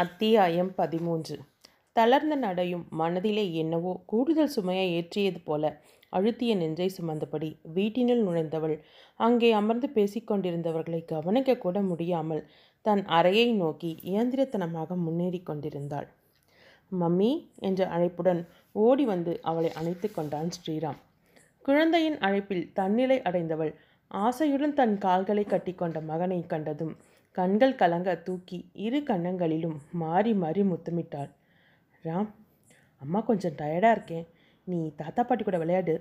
அத்தியாயம் 13. தளர்ந்த நடையும் மனதிலே என்னவோ கூடுதல் சுமையை ஏற்றியது போல அழுத்திய நெஞ்சை சுமந்தபடி வீட்டினுள் நுழைந்தவள் அங்கே அமர்ந்து பேசிக்கொண்டிருந்தவர்களை கவனிக்க கூட முடியாமல் தன் அறையை நோக்கி இயந்திரத்தனமாக முன்னேறி கொண்டிருந்தாள். மம்மி என்ற அழைப்புடன் ஓடி வந்து அவளை அணைத்து கொண்டான் ஸ்ரீராம். குழந்தையின் அழைப்பில் தன்னிலை அடைந்தவள் ஆசையுடன் தன் கால்களை கட்டி கொண்ட மகனை கண்டதும் கண்கள் கலங்க தூக்கி இரு கண்ணங்களிலும் மாறி மாறி முத்தமிட்டாள். ராம், அம்மா கொஞ்சம் டயர்டாக இருக்கேன், நீ தாத்தா பாட்டி கூட விளையாடு,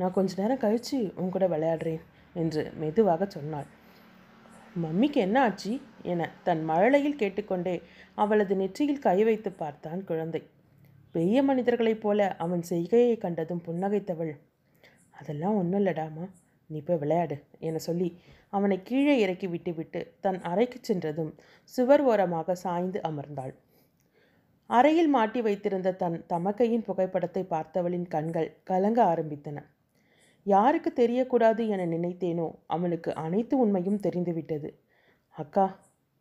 நான் கொஞ்ச நேரம் கழித்து உன் கூட விளையாடுறேன் என்று மெதுவாக சொன்னாள். மம்மிக்கு என்ன ஆச்சு என தன் மழலையில் கேட்டுக்கொண்டே அவளது நெற்றியில் கை வைத்து பார்த்தான் குழந்தை. பெரிய மனிதர்களைப் போல அவன் செய்கையை கண்டதும் புன்னகைத்தவள், அதெல்லாம் ஒன்றும் இல்லடாமா, நீ போய் விளையாடு என சொல்லி அவனை கீழே இறக்கி விட்டுவிட்டு தன் அறைக்கு சென்றதும் சுவர் ஓரமாக சாய்ந்து அமர்ந்தாள். அறையில் மாட்டி வைத்திருந்த தன் தமக்கையின் புகைப்படத்தை பார்த்தவளின் கண்கள் கலங்க ஆரம்பித்தன. யாருக்கு தெரியக்கூடாது என நினைத்தேனோ அவனுக்கு அனைத்து உண்மையும் தெரிந்துவிட்டது. அக்கா,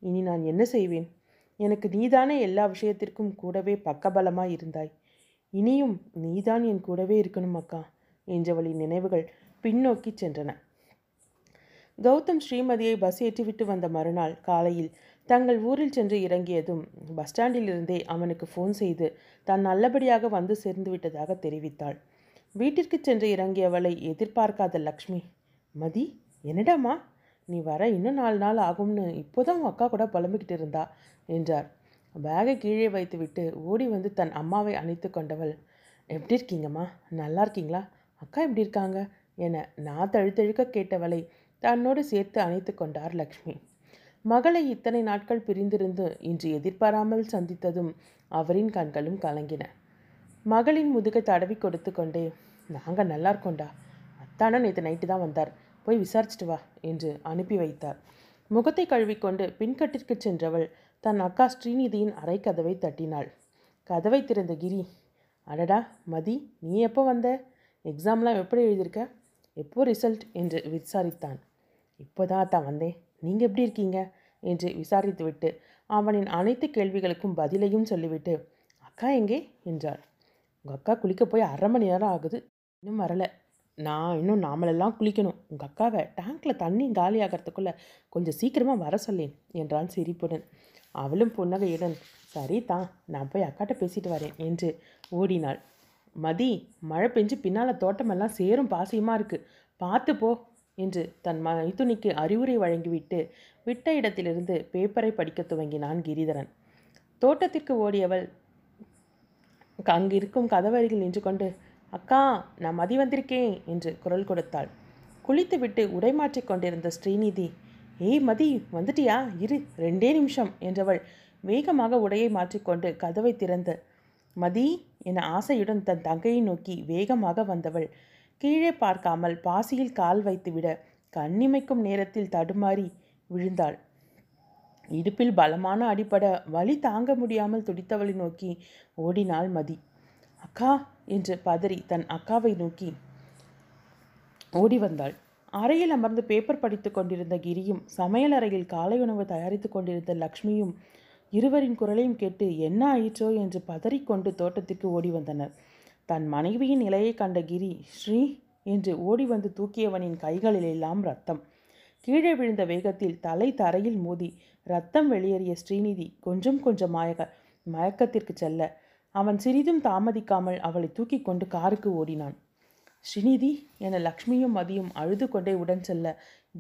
இனி நான் என்ன செய்வேன்? எனக்கு நீதானே எல்லா விஷயத்திற்கும் கூடவே பக்கபலமாக இருந்தாய், இனியும் நீதான் என் கூடவே இருக்கணும் அக்கா என்றவளின் நினைவுகள் பின்னோக்கி சென்றன. கௌதம் ஸ்ரீமதியை பஸ் ஏற்றிவிட்டு வந்த மறுநாள் காலையில் தங்கள் ஊரில் சென்று இறங்கியதும் பஸ் ஸ்டாண்டிலிருந்தே அவனுக்கு ஃபோன் செய்து தான் நல்லபடியாக வந்து சேர்ந்து விட்டதாக தெரிவித்தாள். வீட்டிற்கு சென்று இறங்கியவளை எதிர்பார்க்காத லக்ஷ்மி, மதி என்னடாமா நீ வர இன்னும் 4 நாள் ஆகும்னு இப்போதான் உன் அக்கா கூட புலம்பிக்கிட்டு இருந்தா என்றார். பேகை கீழே வைத்துவிட்டு ஓடி வந்து தன் அம்மாவை அணைத்து கொண்டவள், எப்படி இருக்கீங்கம்மா, நல்லா இருக்கீங்களா, அக்கா எப்படி இருக்காங்க என நான் தழுத்தழுக்க கேட்டவளை தன்னோடு சேர்த்து அணைத்து கொண்டார் லக்ஷ்மி. மகளை இத்தனை நாட்கள் பிரிந்திருந்து இன்று எதிர்பாராமல் சந்தித்ததும் அவரின் கண்களும் கலங்கின. மகளின் முதுகை தடவி கொடுத்து கொண்டே, நாங்கள் நல்லா இருக்கோண்டா, அத்தானா நேற்று நைட்டு தான் வந்தார், போய் விசாரிச்சுட்டு வா என்று அனுப்பி வைத்தார். முகத்தை கழுவிக்கொண்டு பின்கட்டிற்கு சென்றவள் தன் அக்கா ஸ்ரீநிதியின் அரை கதவை தட்டினாள். கதவை திறந்த கிரி, அடடா மதி, நீ எப்போ வந்த, எக்ஸாம்லாம் எப்படி எழுதியிருக்க, எப்போ ரிசல்ட் என்று விசாரித்தான். இப்போ தான் தான் வந்தேன், நீங்கள் எப்படி இருக்கீங்க என்று விசாரித்துவிட்டு அவனின் அனைத்து கேள்விகளுக்கும் பதிலையும் சொல்லிவிட்டு, அக்கா எங்கே என்றாள். உங்கள் அக்கா குளிக்க போய் 1/2 மணி நேரம் ஆகுது, இன்னும் வரலை, நான் இன்னும் நாமளெல்லாம் குளிக்கணும், உங்கள் அக்காவை டேங்கில் தண்ணி காலி ஆகிறதுக்குள்ளே கொஞ்சம் சீக்கிரமாக வர சொல்லேன் என்றான் சிரிப்புடன். அவளும் புன்னகையுடன், சரி தான் நான் போய் அக்காட்ட பேசிட்டு வரேன் என்று ஓடினாள். மதி, மழை பெஞ்சு பின்னால் தோட்டமெல்லாம் சேரும் பாசியமாக இருக்குது, பார்த்து போ என்று தன் மைத்துனிக்கு அறிவுரை வழங்கிவிட்டு விட்ட இடத்திலிருந்து பேப்பரை படிக்க துவங்கினான் கிரிதரன். தோட்டத்திற்கு ஓடியவள் அங்கிருக்கும் கதவருகில் நின்று கொண்டு, அக்கா நான் மதி வந்திருக்கேன் என்று குரல் கொடுத்தாள். குளித்து விட்டு உடைமாற்றி கொண்டிருந்த ஸ்ரீநிதி, ஏய் மதி வந்துட்டியா, இரு 2 நிமிஷம் என்றவள் வேகமாக உடையை மாற்றிக்கொண்டு கதவை திறந்து, மதி என ஆசையுடன் தன் தங்கையை நோக்கி வேகமாக வந்தவள் கீழே பார்க்காமல் பாசியில் கால் வைத்துவிட கண்ணிமைக்கும் நேரத்தில் தடுமாறி விழுந்தாள். இடுப்பில் பலமான அடிபட வலி தாங்க முடியாமல் துடித்தவளை நோக்கி ஓடினாள் மதி. அக்கா என்று பதறி தன் அக்காவை நோக்கி ஓடி வந்தாள். அறையில் அமர்ந்து பேப்பர் படித்து கொண்டிருந்த கிரியும் சமையல் அறையில் காலை உணவு தயாரித்து கொண்டிருந்த லக்ஷ்மியும் இருவரின் குரலையும் கேட்டு என்ன ஆயிற்றோ என்று பதறிக்கொண்டு தோட்டத்திற்கு ஓடி வந்தனர். தன் மனைவியின் நிலையை கண்ட கிரி, ஸ்ரீ என்று ஓடி வந்து தூக்கியவனின் கைகளிலெல்லாம் ரத்தம். கீழே விழுந்த வேகத்தில் தலை தரையில் மோதி ரத்தம் வெளியேறிய ஸ்ரீநிதி கொஞ்சம் கொஞ்சம் மயக்கத்திற்கு செல்ல அவன் சிறிதும் தாமதிக்காமல் அவளை தூக்கி கொண்டு காருக்கு ஓடினான். ஸ்ரீநிதி என லக்ஷ்மியும் மதியும் அழுது கொண்டே உடன் செல்ல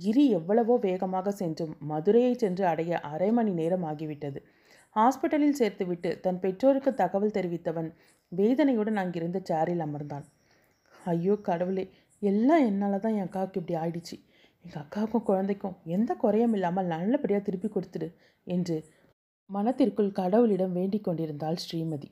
கிரி எவ்வளவோ வேகமாக சென்றும் மதுரையை சென்று அடைய 1/2 மணி நேரம் ஆகிவிட்டது. ஹாஸ்பிட்டலில் சேர்த்துவிட்டு தன் பெற்றோருக்கு தகவல் தெரிவித்தவன் வேதனையுடன் அங்கிருந்து சேரில் அமர்ந்தான். ஐயோ கடவுளே, எல்லாம் என்னால் தான் என் அக்காவுக்கு இப்படி ஆயிடுச்சு, எங்கள் அக்காவுக்கும் குழந்தைக்கும் எந்த குறையும் இல்லாமல் நல்லபடியாக திருப்பி கொடுத்துடு என்று மனத்திற்குள் கடவுளிடம் வேண்டிக் கொண்டிருந்தாள் ஸ்ரீமதி.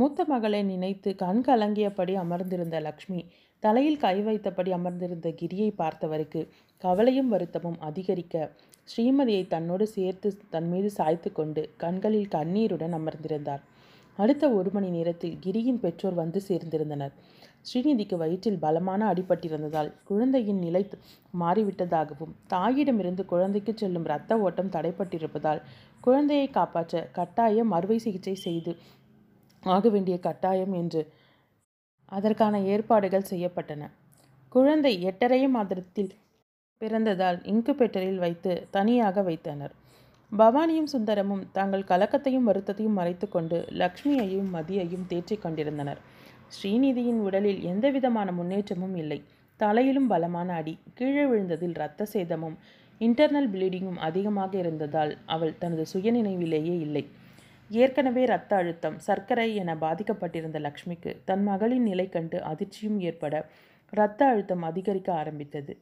மூத்த மகளை நினைத்து கண் கலங்கியபடி அமர்ந்திருந்த லக்ஷ்மி தலையில் கை வைத்தபடி அமர்ந்திருந்த கிரியை பார்த்தவருக்கு கவலையும் வருத்தமும் அதிகரிக்க ஸ்ரீமதியை தன்னோடு சேர்த்து தன் மீது சாய்த்து கொண்டு கண்களில் கண்ணீருடன் அமர்ந்திருந்தார். அடுத்த 1 மணி நேரத்தில் கிரியின் பெற்றோர் வந்து சேர்ந்திருந்தனர். ஸ்ரீநிதிக்கு வயிற்றில் பலமான அடிபட்டிருந்ததால் குழந்தையின் நிலை மாறிவிட்டதாகவும் தாயிடமிருந்து குழந்தைக்கு செல்லும் இரத்த ஓட்டம் தடைப்பட்டிருப்பதால் குழந்தையை காப்பாற்ற கட்டாயம் அறுவை சிகிச்சை செய்து ஆக வேண்டிய கட்டாயம் என்று அதற்கான ஏற்பாடுகள் செய்யப்பட்டன. குழந்தை 8½ மாதத்தில் பிறந்ததால் இன்குபேட்டரில் வைத்து தனியாக வைத்தனர். பவானியும் சுந்தரமும் தாங்கள் கலக்கத்தையும் வருத்தத்தையும் மறைத்து கொண்டு லக்ஷ்மியையும் மதியையும் தேற்றிக் கொண்டிருந்தனர். ஸ்ரீநிதியின் உடலில் எந்தவிதமான முன்னேற்றமும் இல்லை. தலையிலும் பலமான அடி, கீழே விழுந்ததில் இரத்த சேதமும் இன்டர்னல் ப்ளீடிங்கும் அதிகமாக இருந்ததால் அவள் தனது சுயநினைவிலேயே இல்லை. ஏற்கனவே இரத்த அழுத்தம், சர்க்கரை என பாதிக்கப்பட்டிருந்த லக்ஷ்மிக்கு தன் மகளின் நிலை கண்டு அதிர்ச்சியும் ஏற்பட இரத்த அழுத்தம் அதிகரிக்க ஆரம்பித்தது.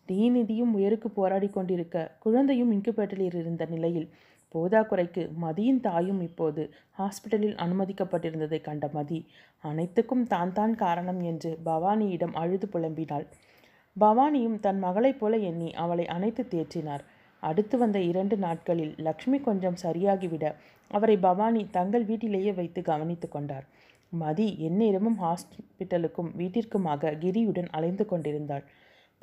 ஸ்ரீநிதியும் உயிருக்கு போராடி கொண்டிருக்க குழந்தையும் இன்குபேட்டரில் இருந்த நிலையில் போதாக்குறைக்கு மதியின் தாயும் இப்போது ஹாஸ்பிட்டலில் அனுமதிக்கப்பட்டிருந்ததை கண்ட மதி அனைத்துக்கும் தான் காரணம் என்று பவானியிடம் அழுது புலம்பினாள். பவானியும் தன் மகளைப் போல எண்ணி அவளை அணைத்து தேற்றினார். அடுத்து வந்த 2 நாட்களில் லக்ஷ்மி கொஞ்சம் சரியாகிவிட அவரை பவானி தங்கள் வீட்டிலேயே வைத்து கவனித்து கொண்டார். மதி எந்நேரமும் ஹாஸ்பிட்டலுக்கும் வீட்டிற்குமாக கிரியுடன் அலைந்து கொண்டிருந்தாள்.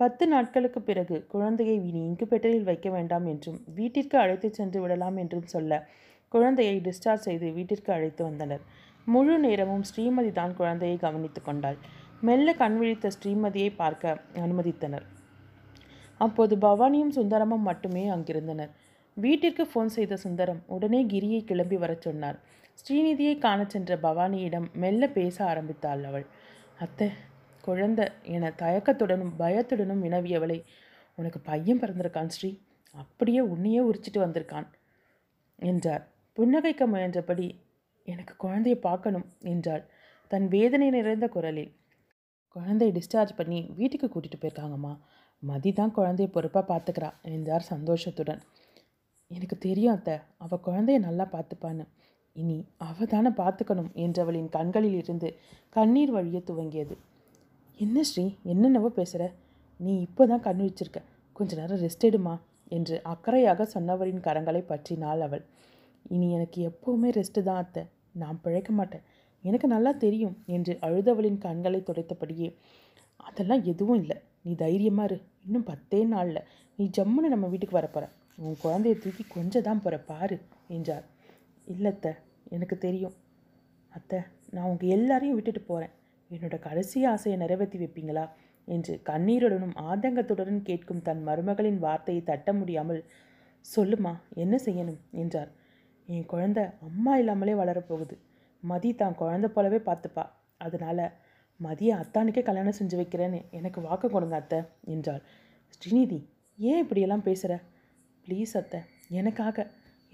10 நாட்களுக்கு பிறகு குழந்தையை இனி இன்குபேட்டரில் வைக்க வேண்டாம் என்றும் வீட்டிற்கு அழைத்து சென்று விடலாம் என்றும் சொல்ல குழந்தையை டிஸ்சார்ஜ் செய்து வீட்டிற்கு அழைத்து வந்தனர். முழு நேரமும் ஸ்ரீமதி தான் குழந்தையை கவனித்து கொண்டாள். மெல்ல கண்விழித்த ஸ்ரீமதியை பார்க்க அனுமதித்தனர். அப்போது பவானியும் சுந்தரமும் மட்டுமே அங்கிருந்தனர். வீட்டிற்கு ஃபோன் செய்த சுந்தரம் உடனே கிரியை கிளம்பி வர சொன்னார். ஸ்ரீநிதியை காண சென்ற பவானியிடம் மெல்ல பேச ஆரம்பித்தாள் அவள். அத்தை குழந்தை என தயக்கத்துடனும் பயத்துடனும் வினவியவளை, உனக்கு பையன் பிறந்திருக்கான் ஸ்ரீ, அப்படியே உன்னையே உரிச்சிட்டு வந்திருக்கான் என்றார். புன்னகைக்க முயன்றபடி எனக்கு குழந்தையை பார்க்கணும் என்றாள் தன் வேதனை நிறைந்த குரலில். குழந்தையை டிஸ்சார்ஜ் பண்ணி வீட்டுக்கு கூட்டிகிட்டு போயிருக்காங்கம்மா, மதி தான் குழந்தையை பொறுப்பாக பார்த்துக்கிறா என்றார் சந்தோஷத்துடன். எனக்கு தெரியும் அத்தை, அவள் குழந்தைய நல்லா பார்த்துப்பான்னு, இனி அவள் தானே பார்த்துக்கணும் என்றவளின் கண்களில் இருந்து கண்ணீர் வழிய துவங்கியது. என்ன ஸ்ரீ, என்னென்னவோ பேசுகிற, நீ இப்போ தான் கண் விழிச்சிருக்க, கொஞ்ச நேரம் ரெஸ்ட் எடுமா என்று அக்கறையாக சொன்னவரின் கரங்களை பற்றினாள் அவள். இனி எனக்கு எப்போவுமே ரெஸ்ட்டு தான் அத்தை, நான் பிழைக்க மாட்டேன், எனக்கு நல்லா தெரியும் என்று அழுதவளின் கண்களை துடைத்தபடியே, அதெல்லாம் எதுவும் இல்லை, நீ தைரியமாக இரு, இன்னும் 10 நாளில் நீ ஜம்முன்னு நம்ம வீட்டுக்கு வரப்போற, உன் குழந்தைய தூக்கி கொஞ்சம் தான் போகிற பாரு என்றார். இல்லை அத்தை, எனக்கு தெரியும் அத்தை, நான் உங்கள் எல்லாரையும் விட்டுட்டு போகிறேன், என்னோட கடைசி ஆசையை நிறைவேற்றி வைப்பீங்களா என்று கண்ணீருடனும் ஆதங்கத்துடனும் கேட்கும் தன் மருமகளின் வார்த்தையை தட்ட முடியாமல், சொல்லுமா என்ன செய்யணும் என்றார். என் குழந்தை அம்மா இல்லாமலே வளரப்போகுது, மதி தான் குழந்தை போலவே பார்த்துப்பா, அதனால் மதியை அத்தானுக்கே கல்யாணம் செஞ்சு வைக்கிறேன்னு எனக்கு வாக்கு கொடுங்க அத்தை என்றாள். ஸ்ரீநிதி, ஏன் இப்படியெல்லாம் பேசுகிற, ப்ளீஸ் அத்தை, எனக்காக,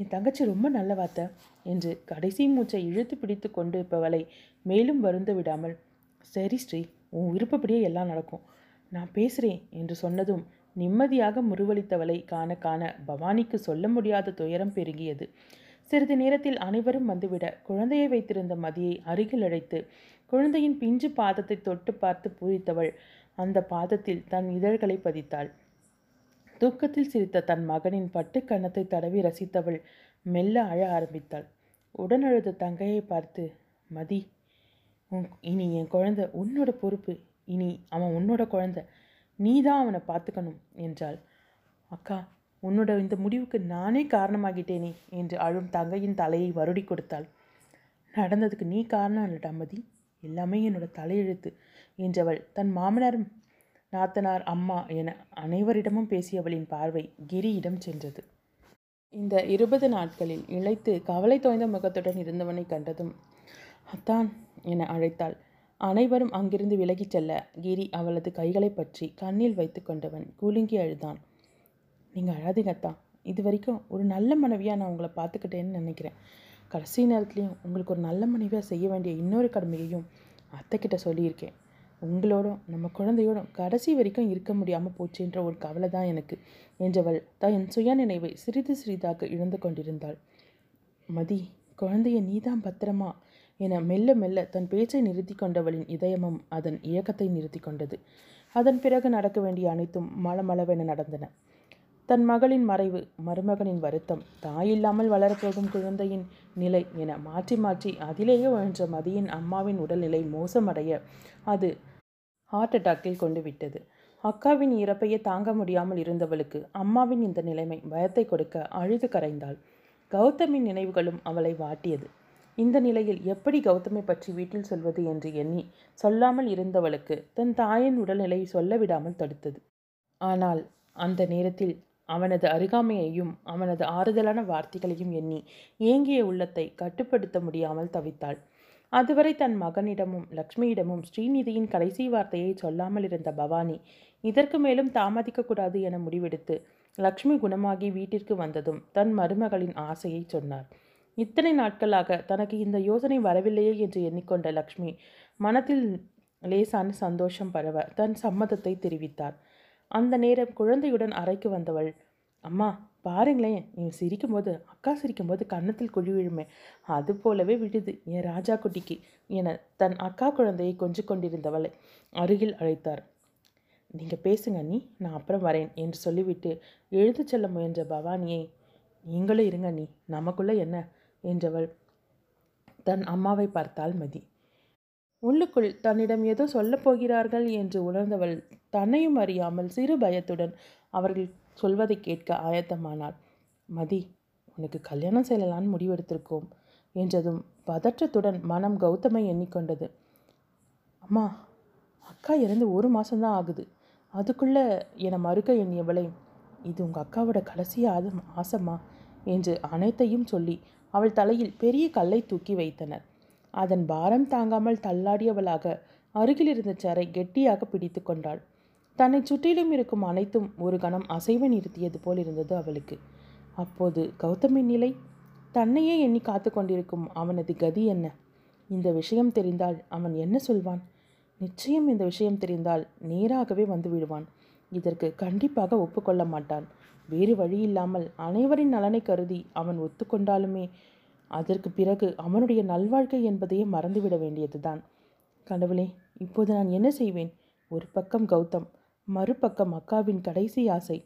என் தங்கச்சி ரொம்ப நல்ல வார்த்தை என்று கடைசி மூச்சை இழுத்து பிடித்து கொண்டு இப்பவளை மேலும் வருந்த விடாமல், சரி ஸ்ரீ, உன் விருப்பப்படியே எல்லாம் நடக்கும், நான் பேசுகிறேன் என்று சொன்னதும் நிம்மதியாக முறுவளித்தவளை காண காண பவானிக்கு சொல்ல முடியாத துயரம் பெருகியது. சிறிது நேரத்தில் அனைவரும் வந்துவிட குழந்தையை வைத்திருந்த மதியை அருகில் அழைத்து குழந்தையின் பிஞ்சு பாதத்தை தொட்டு பார்த்து பூரித்தவள் அந்த பாதத்தில் தன் இதழ்களை பதித்தாள். தூக்கத்தில் சிரித்த தன் மகனின் பட்டு கன்னத்தை தடவி ரசித்தவள் மெல்ல அழ ஆரம்பித்தாள். உடனழுத தங்கையை பார்த்து, மதி, இனி என் குழந்தை உன்னோட பொறுப்பு, இனி அவன் உன்னோட குழந்தை, நீ தான் அவனை பார்த்துக்கணும் என்றாள். அக்கா, உன்னோட இந்த முடிவுக்கு நானே காரணமாகிட்டேனே என்று அழும் தங்கையின் தலையை வருடி கொடுத்தாள். நடந்ததுக்கு நீ காரணம் இல்லடா மதி, எல்லாமே என்னோட தலையெழுத்து என்றவள் தன் மாமனார், நாத்தனார், அம்மா என அனைவரிடமும் பேசியவளின் பார்வை கிரியிடம் சென்றது. இந்த 20 நாட்களில் இழைத்து கவலை தோய்ந்த முகத்துடன் இருந்தவனை கண்டதும் அத்தான் என அழைத்தாள். அனைவரும் அங்கிருந்து விலகிச் செல்ல கிரி அவளது கைகளை பற்றி கண்ணில் வைத்து கொண்டவன் கூலுங்கி அழுதான். நீங்கள் அழாதீங்க அத்தான், இது வரைக்கும் ஒரு நல்ல மனைவியாக நான் உங்களை பார்த்துக்கிட்டேன்னு நினைக்கிறேன். கடைசி நேரத்துலேயும் உங்களுக்கு ஒரு நல்ல மனைவியாக செய்ய வேண்டிய இன்னொரு கடமையையும் அத்தைக்கிட்ட சொல்லியிருக்கேன். உங்களோடும் நம்ம குழந்தையோடும் கடைசி வரைக்கும் இருக்க முடியாமல் போச்சுன்ற ஒரு கவலை தான் எனக்கு என்றவள் தன் சுய நினைவை சிறிது சிறிதாக இழந்து கொண்டிருந்தாள். மதி, குழந்தைய நீதான் பத்திரமா என மெல்ல மெல்ல தன் பேச்சை நிறுத்தி கொண்டவளின் இதயமும் அதன் இயக்கத்தை நிறுத்தி கொண்டது. அதன் பிறகு நடக்க வேண்டிய அனைத்தும் மளமளவென நடந்தன. தன் மகளின் மறைவு, மருமகனின் வருத்தம், தாயில்லாமல் வளரப்போகும் குழந்தையின் நிலை என மாற்றி மாற்றி அதிலேயே ஒன்ற மதியின் அம்மாவின் உடல்நிலை மோசமடைய அது ஹார்ட் அட்டாக்கில் கொண்டு விட்டது. அக்காவின் இறப்பையை தாங்க முடியாமல் இருந்தவளுக்கு அம்மாவின் இந்த நிலைமை பயத்தை கொடுக்க அழுது கரைந்தாள். கௌதமின் நினைவுகளும் அவளை வாட்டியது. இந்த நிலையில் எப்படி கௌதமை பற்றி வீட்டில் சொல்வது என்று எண்ணி சொல்லாமல் இருந்தவளுக்கு தன் தாயின் உடல்நிலை சொல்ல விடாமல் தடுத்தது. ஆனால் அந்த நேரத்தில் அவனது அருகாமையையும் அவனது ஆறுதலான வார்த்தைகளையும் எண்ணி ஏங்கிய உள்ளத்தை கட்டுப்படுத்த முடியாமல் தவித்தாள். அதுவரை தன் மகனிடமும் லக்ஷ்மியிடமும் ஸ்ரீநிதியின் கடைசி வார்த்தையை சொல்லாமல் இருந்த பவானி இதற்கு மேலும் தாமதிக்கக்கூடாது என முடிவெடுத்து லக்ஷ்மி குணமாகி வீட்டிற்கு வந்ததும் தன் மருமகளின் ஆசையை சொன்னார். இத்தனை நாட்களாக தனக்கு இந்த யோசனை வரவில்லையே என்று எண்ணிக்கொண்ட லக்ஷ்மி மனத்தில் லேசான சந்தோஷம் பரவ தன் சம்மதத்தை தெரிவித்தார். அந்த நேரம் குழந்தையுடன் அறைக்கு வந்தவள், அம்மா பாருங்களேன், நீ சிரிக்கும்போது அக்கா சிரிக்கும்போது கன்னத்தில் குழி விழுமே, அது போலவே விழுது என் ராஜா குட்டிக்கு என தன் அக்கா குழந்தையை கொஞ்சி கொண்டிருந்தவளை அருகில் அழைத்தார். நீங்கள் பேசுங்க நீ, நான் அப்புறம் வரேன் என்று சொல்லிவிட்டு எழுந்து செல்ல முயன்ற பவானியை, நீங்களும் இருங்க நீ, நமக்குள்ளே என்ன என்றவள் தன் அம்மாவை பார்த்தாள். மதி உள்ளுக்குள் தன்னிடம் ஏதோ சொல்லப்போகிறார்கள் என்று உணர்ந்தவள் தன்னையும் அறியாமல் சிறு பயத்துடன் அவர்கள் சொல்வதை கேட்க ஆயத்தமானாள். மதி, உனக்கு கல்யாணம் செய்யலான்னு முடிவெடுத்திருக்கோம் என்றதும் பதற்றத்துடன் மனம் கௌதமை எண்ணிக்கொண்டது. அம்மா, அக்கா இறந்து 1 மாதம்தான் ஆகுது, அதுக்குள்ளே என மறுக்க எண்ணியவளை, இது உங்கள் அக்காவோட கடைசி ஆசமா என்று அனைத்தையும் சொல்லி அவள் தலையில் பெரிய கல்லை தூக்கி வைத்தனர். அதன் பாரம் தாங்காமல் தள்ளாடியவளாக அருகிலிருந்த சேரை கெட்டியாக பிடித்து கொண்டாள். தன்னை சுற்றிலும் இருக்கும் அனைத்தும் ஒரு கணம் அசைவ நிறுத்தியது போல் இருந்தது அவளுக்கு. அப்போது கௌதமின் நிலை, தன்னையே எண்ணி காத்து கொண்டிருக்கும் அவனது கதி என்ன? இந்த விஷயம் தெரிந்தால் அவன் என்ன சொல்வான்? நிச்சயம் இந்த விஷயம் தெரிந்தால் நேராகவே வந்து விடுவான். இதற்கு கண்டிப்பாக ஒப்புக்கொள்ள மாட்டான். வேறு வழி இல்லாமல் அனைவரின் நலனை கருதி அவன் ஒத்துக்கொண்டாலுமே அதற்கு பிறகு அவனுடைய நல்வாழ்க்கை என்பதையே மறந்துவிட வேண்டியதுதான். கடவுளே, இப்போது நான் என்ன செய்வேன்? ஒரு பக்கம் கௌதம், மறுபக்கம் அக்காவின் கடைசி ஆசை.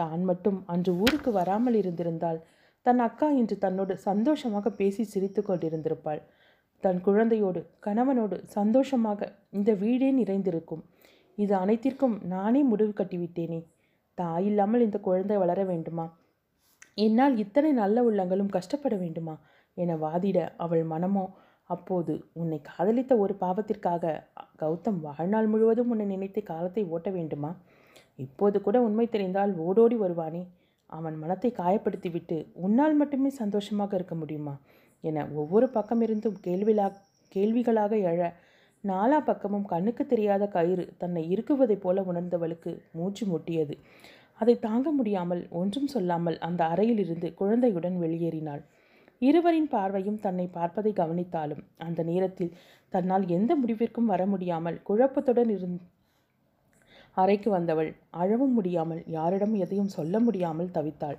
தான் மட்டும் அன்று ஊருக்கு வராமல் இருந்திருந்தால் தன் அக்கா இன்று தன்னோடு சந்தோஷமாக பேசி சிரித்து கொண்டிருந்திருப்பாள். தன் குழந்தையோடு கணவனோடு சந்தோஷமாக இந்த வீடே நிறைந்திருக்கும். இது அனைத்திற்கும் நானே முடிவு கட்டிவிட்டேனே. தாயில்லாமல் இந்த குழந்தை வளர வேண்டுமா? என்னால் இத்தனை நல்ல உள்ளங்களும் கஷ்டப்பட வேண்டுமா என வாதிட அவள் மனமோ, அப்போது உன்னை காதலித்த ஒரு பாவத்திற்காக கௌதம் வாழ்நாள் முழுவதும் உன்னை நினைத்து காலத்தை ஓட்ட வேண்டுமா? இப்போது கூட உண்மை தெரிந்தால் ஓடோடி வருவானே. அவன் மனத்தை காயப்படுத்திவிட்டு உன்னால் மட்டுமே சந்தோஷமாக இருக்க முடியுமா என ஒவ்வொரு பக்கமிருந்தும் கேள்விகளாக எழ நாலா பக்கமும் கண்ணுக்கு தெரியாத கயிறு தன்னை இருக்குவதைப் போல உணர்ந்தவளுக்கு மூச்சு முட்டியது. அதை தாங்க முடியாமல் ஒன்றும் சொல்லாமல் அந்த அறையிலிருந்து குழந்தையுடன் வெளியேறினாள். இருவரின் பார்வையும் தன்னை பார்ப்பதை கவனித்தாலும் அந்த நேரத்தில் தன்னால் எந்த முடிவிற்கும் வர முடியாமல் குழப்பத்துடன் அறைக்கு வந்தவள் அழவும் முடியாமல் யாரிடம் எதையும் சொல்ல முடியாமல் தவித்தாள்.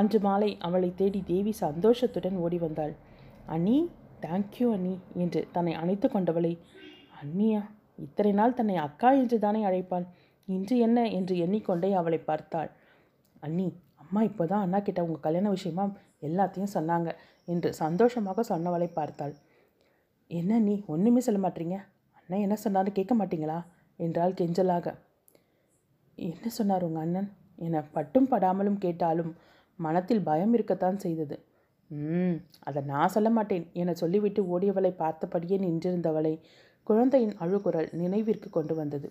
அன்று மாலை அவளை தேடி தேவி சந்தோஷத்துடன் ஓடி வந்தாள். அண்ணி, தேங்க்யூ அண்ணி என்று தன்னை அணைத்து கொண்டவளை, அண்ணியா, இத்தனை நாள் தன்னை அக்கா என்று தானே அழைப்பாள், இன்று என்ன என்று எண்ணிக்கொண்டே அவளை பார்த்தாள். அண்ணி, அம்மா இப்போதான் அண்ணா கிட்ட உங்கள் கல்யாண விஷயமா எல்லாத்தையும் சொன்னாங்க என்று சந்தோஷமாக சொன்னவளை பார்த்தாள். என்ன அண்ணி ஒன்றுமே சொல்ல மாட்டீங்க? அண்ணன் என்ன சொன்னார்னு கேட்க மாட்டீங்களா என்றால் கெஞ்சலாக. என்ன சொன்னார் உங்கள் அண்ணன் என பட்டும் படாமலும் கேட்டாலும் மனத்தில் பயம் இருக்கத்தான் செய்தது. அதை நான் சொல்ல மாட்டேன் என சொல்லிவிட்டு ஓடியவளை பார்த்தபடியே நின்றிருந்தவளை குழந்தையின் அழுகுரல் நினைவிற்கு கொண்டு வந்தது.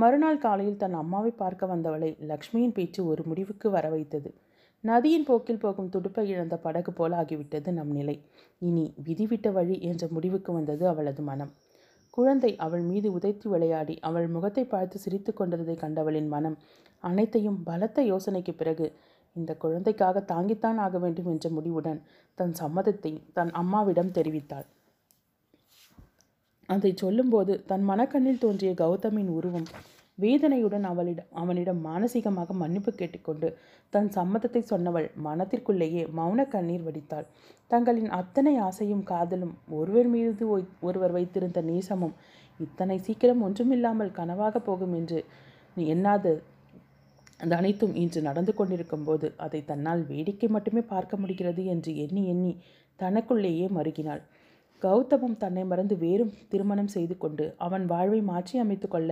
மறுநாள் காலையில் தன் அம்மாவை பார்க்க வந்தவளை லக்ஷ்மியின் பேச்சு ஒரு முடிவுக்கு வர வைத்தது. நதியின் போக்கில் போகும் துடுப்பை இழந்த படகு போல ஆகிவிட்டது நம் நிலை, இனி விதிவிட்ட வழி என்ற முடிவுக்கு வந்தது அவளது மனம். குழந்தை அவள் மீது உதைத்து விளையாடி அவள் முகத்தை பார்த்து சிரித்து கொண்டதை கண்டவளின் மனம் அனைத்தையும் பலத்த யோசனைக்கு பிறகு இந்த குழந்தைக்காக தாங்கித்தான் ஆக வேண்டும் என்ற முடிவுடன் தன் சம்மதத்தை தன் அம்மாவிடம் தெரிவித்தாள். அதை சொல்லும்போது தன் மனக்கண்ணில் தோன்றிய கௌதமின் உருவம் வேதனையுடன் அவனிடம் மானசீகமாக மன்னிப்பு கேட்டுக்கொண்டு தன் சம்மதத்தை சொன்னவள் மனத்திற்குள்ளேயே மௌன கண்ணீர் வடித்தாள். தங்களின் அத்தனை ஆசையும் காதலும் ஒருவர் மீது ஒருவர் வைத்திருந்த நேசமும் இத்தனை சீக்கிரம் ஒன்றுமில்லாமல் கனவாக போகும் என்று எண்ணாத அந்த அனைத்தும் இன்று நடந்து கொண்டிருக்கும் போது அதை தன்னால் வேடிக்கை மட்டுமே பார்க்க முடிகிறது என்று எண்ணி தனக்குள்ளேயே மறுகினாள். கௌதமம் தன்னை மறந்து வேறும் திருமணம் செய்து கொண்டு அவன் வாழ்வை மாற்றி அமைத்து கொள்ள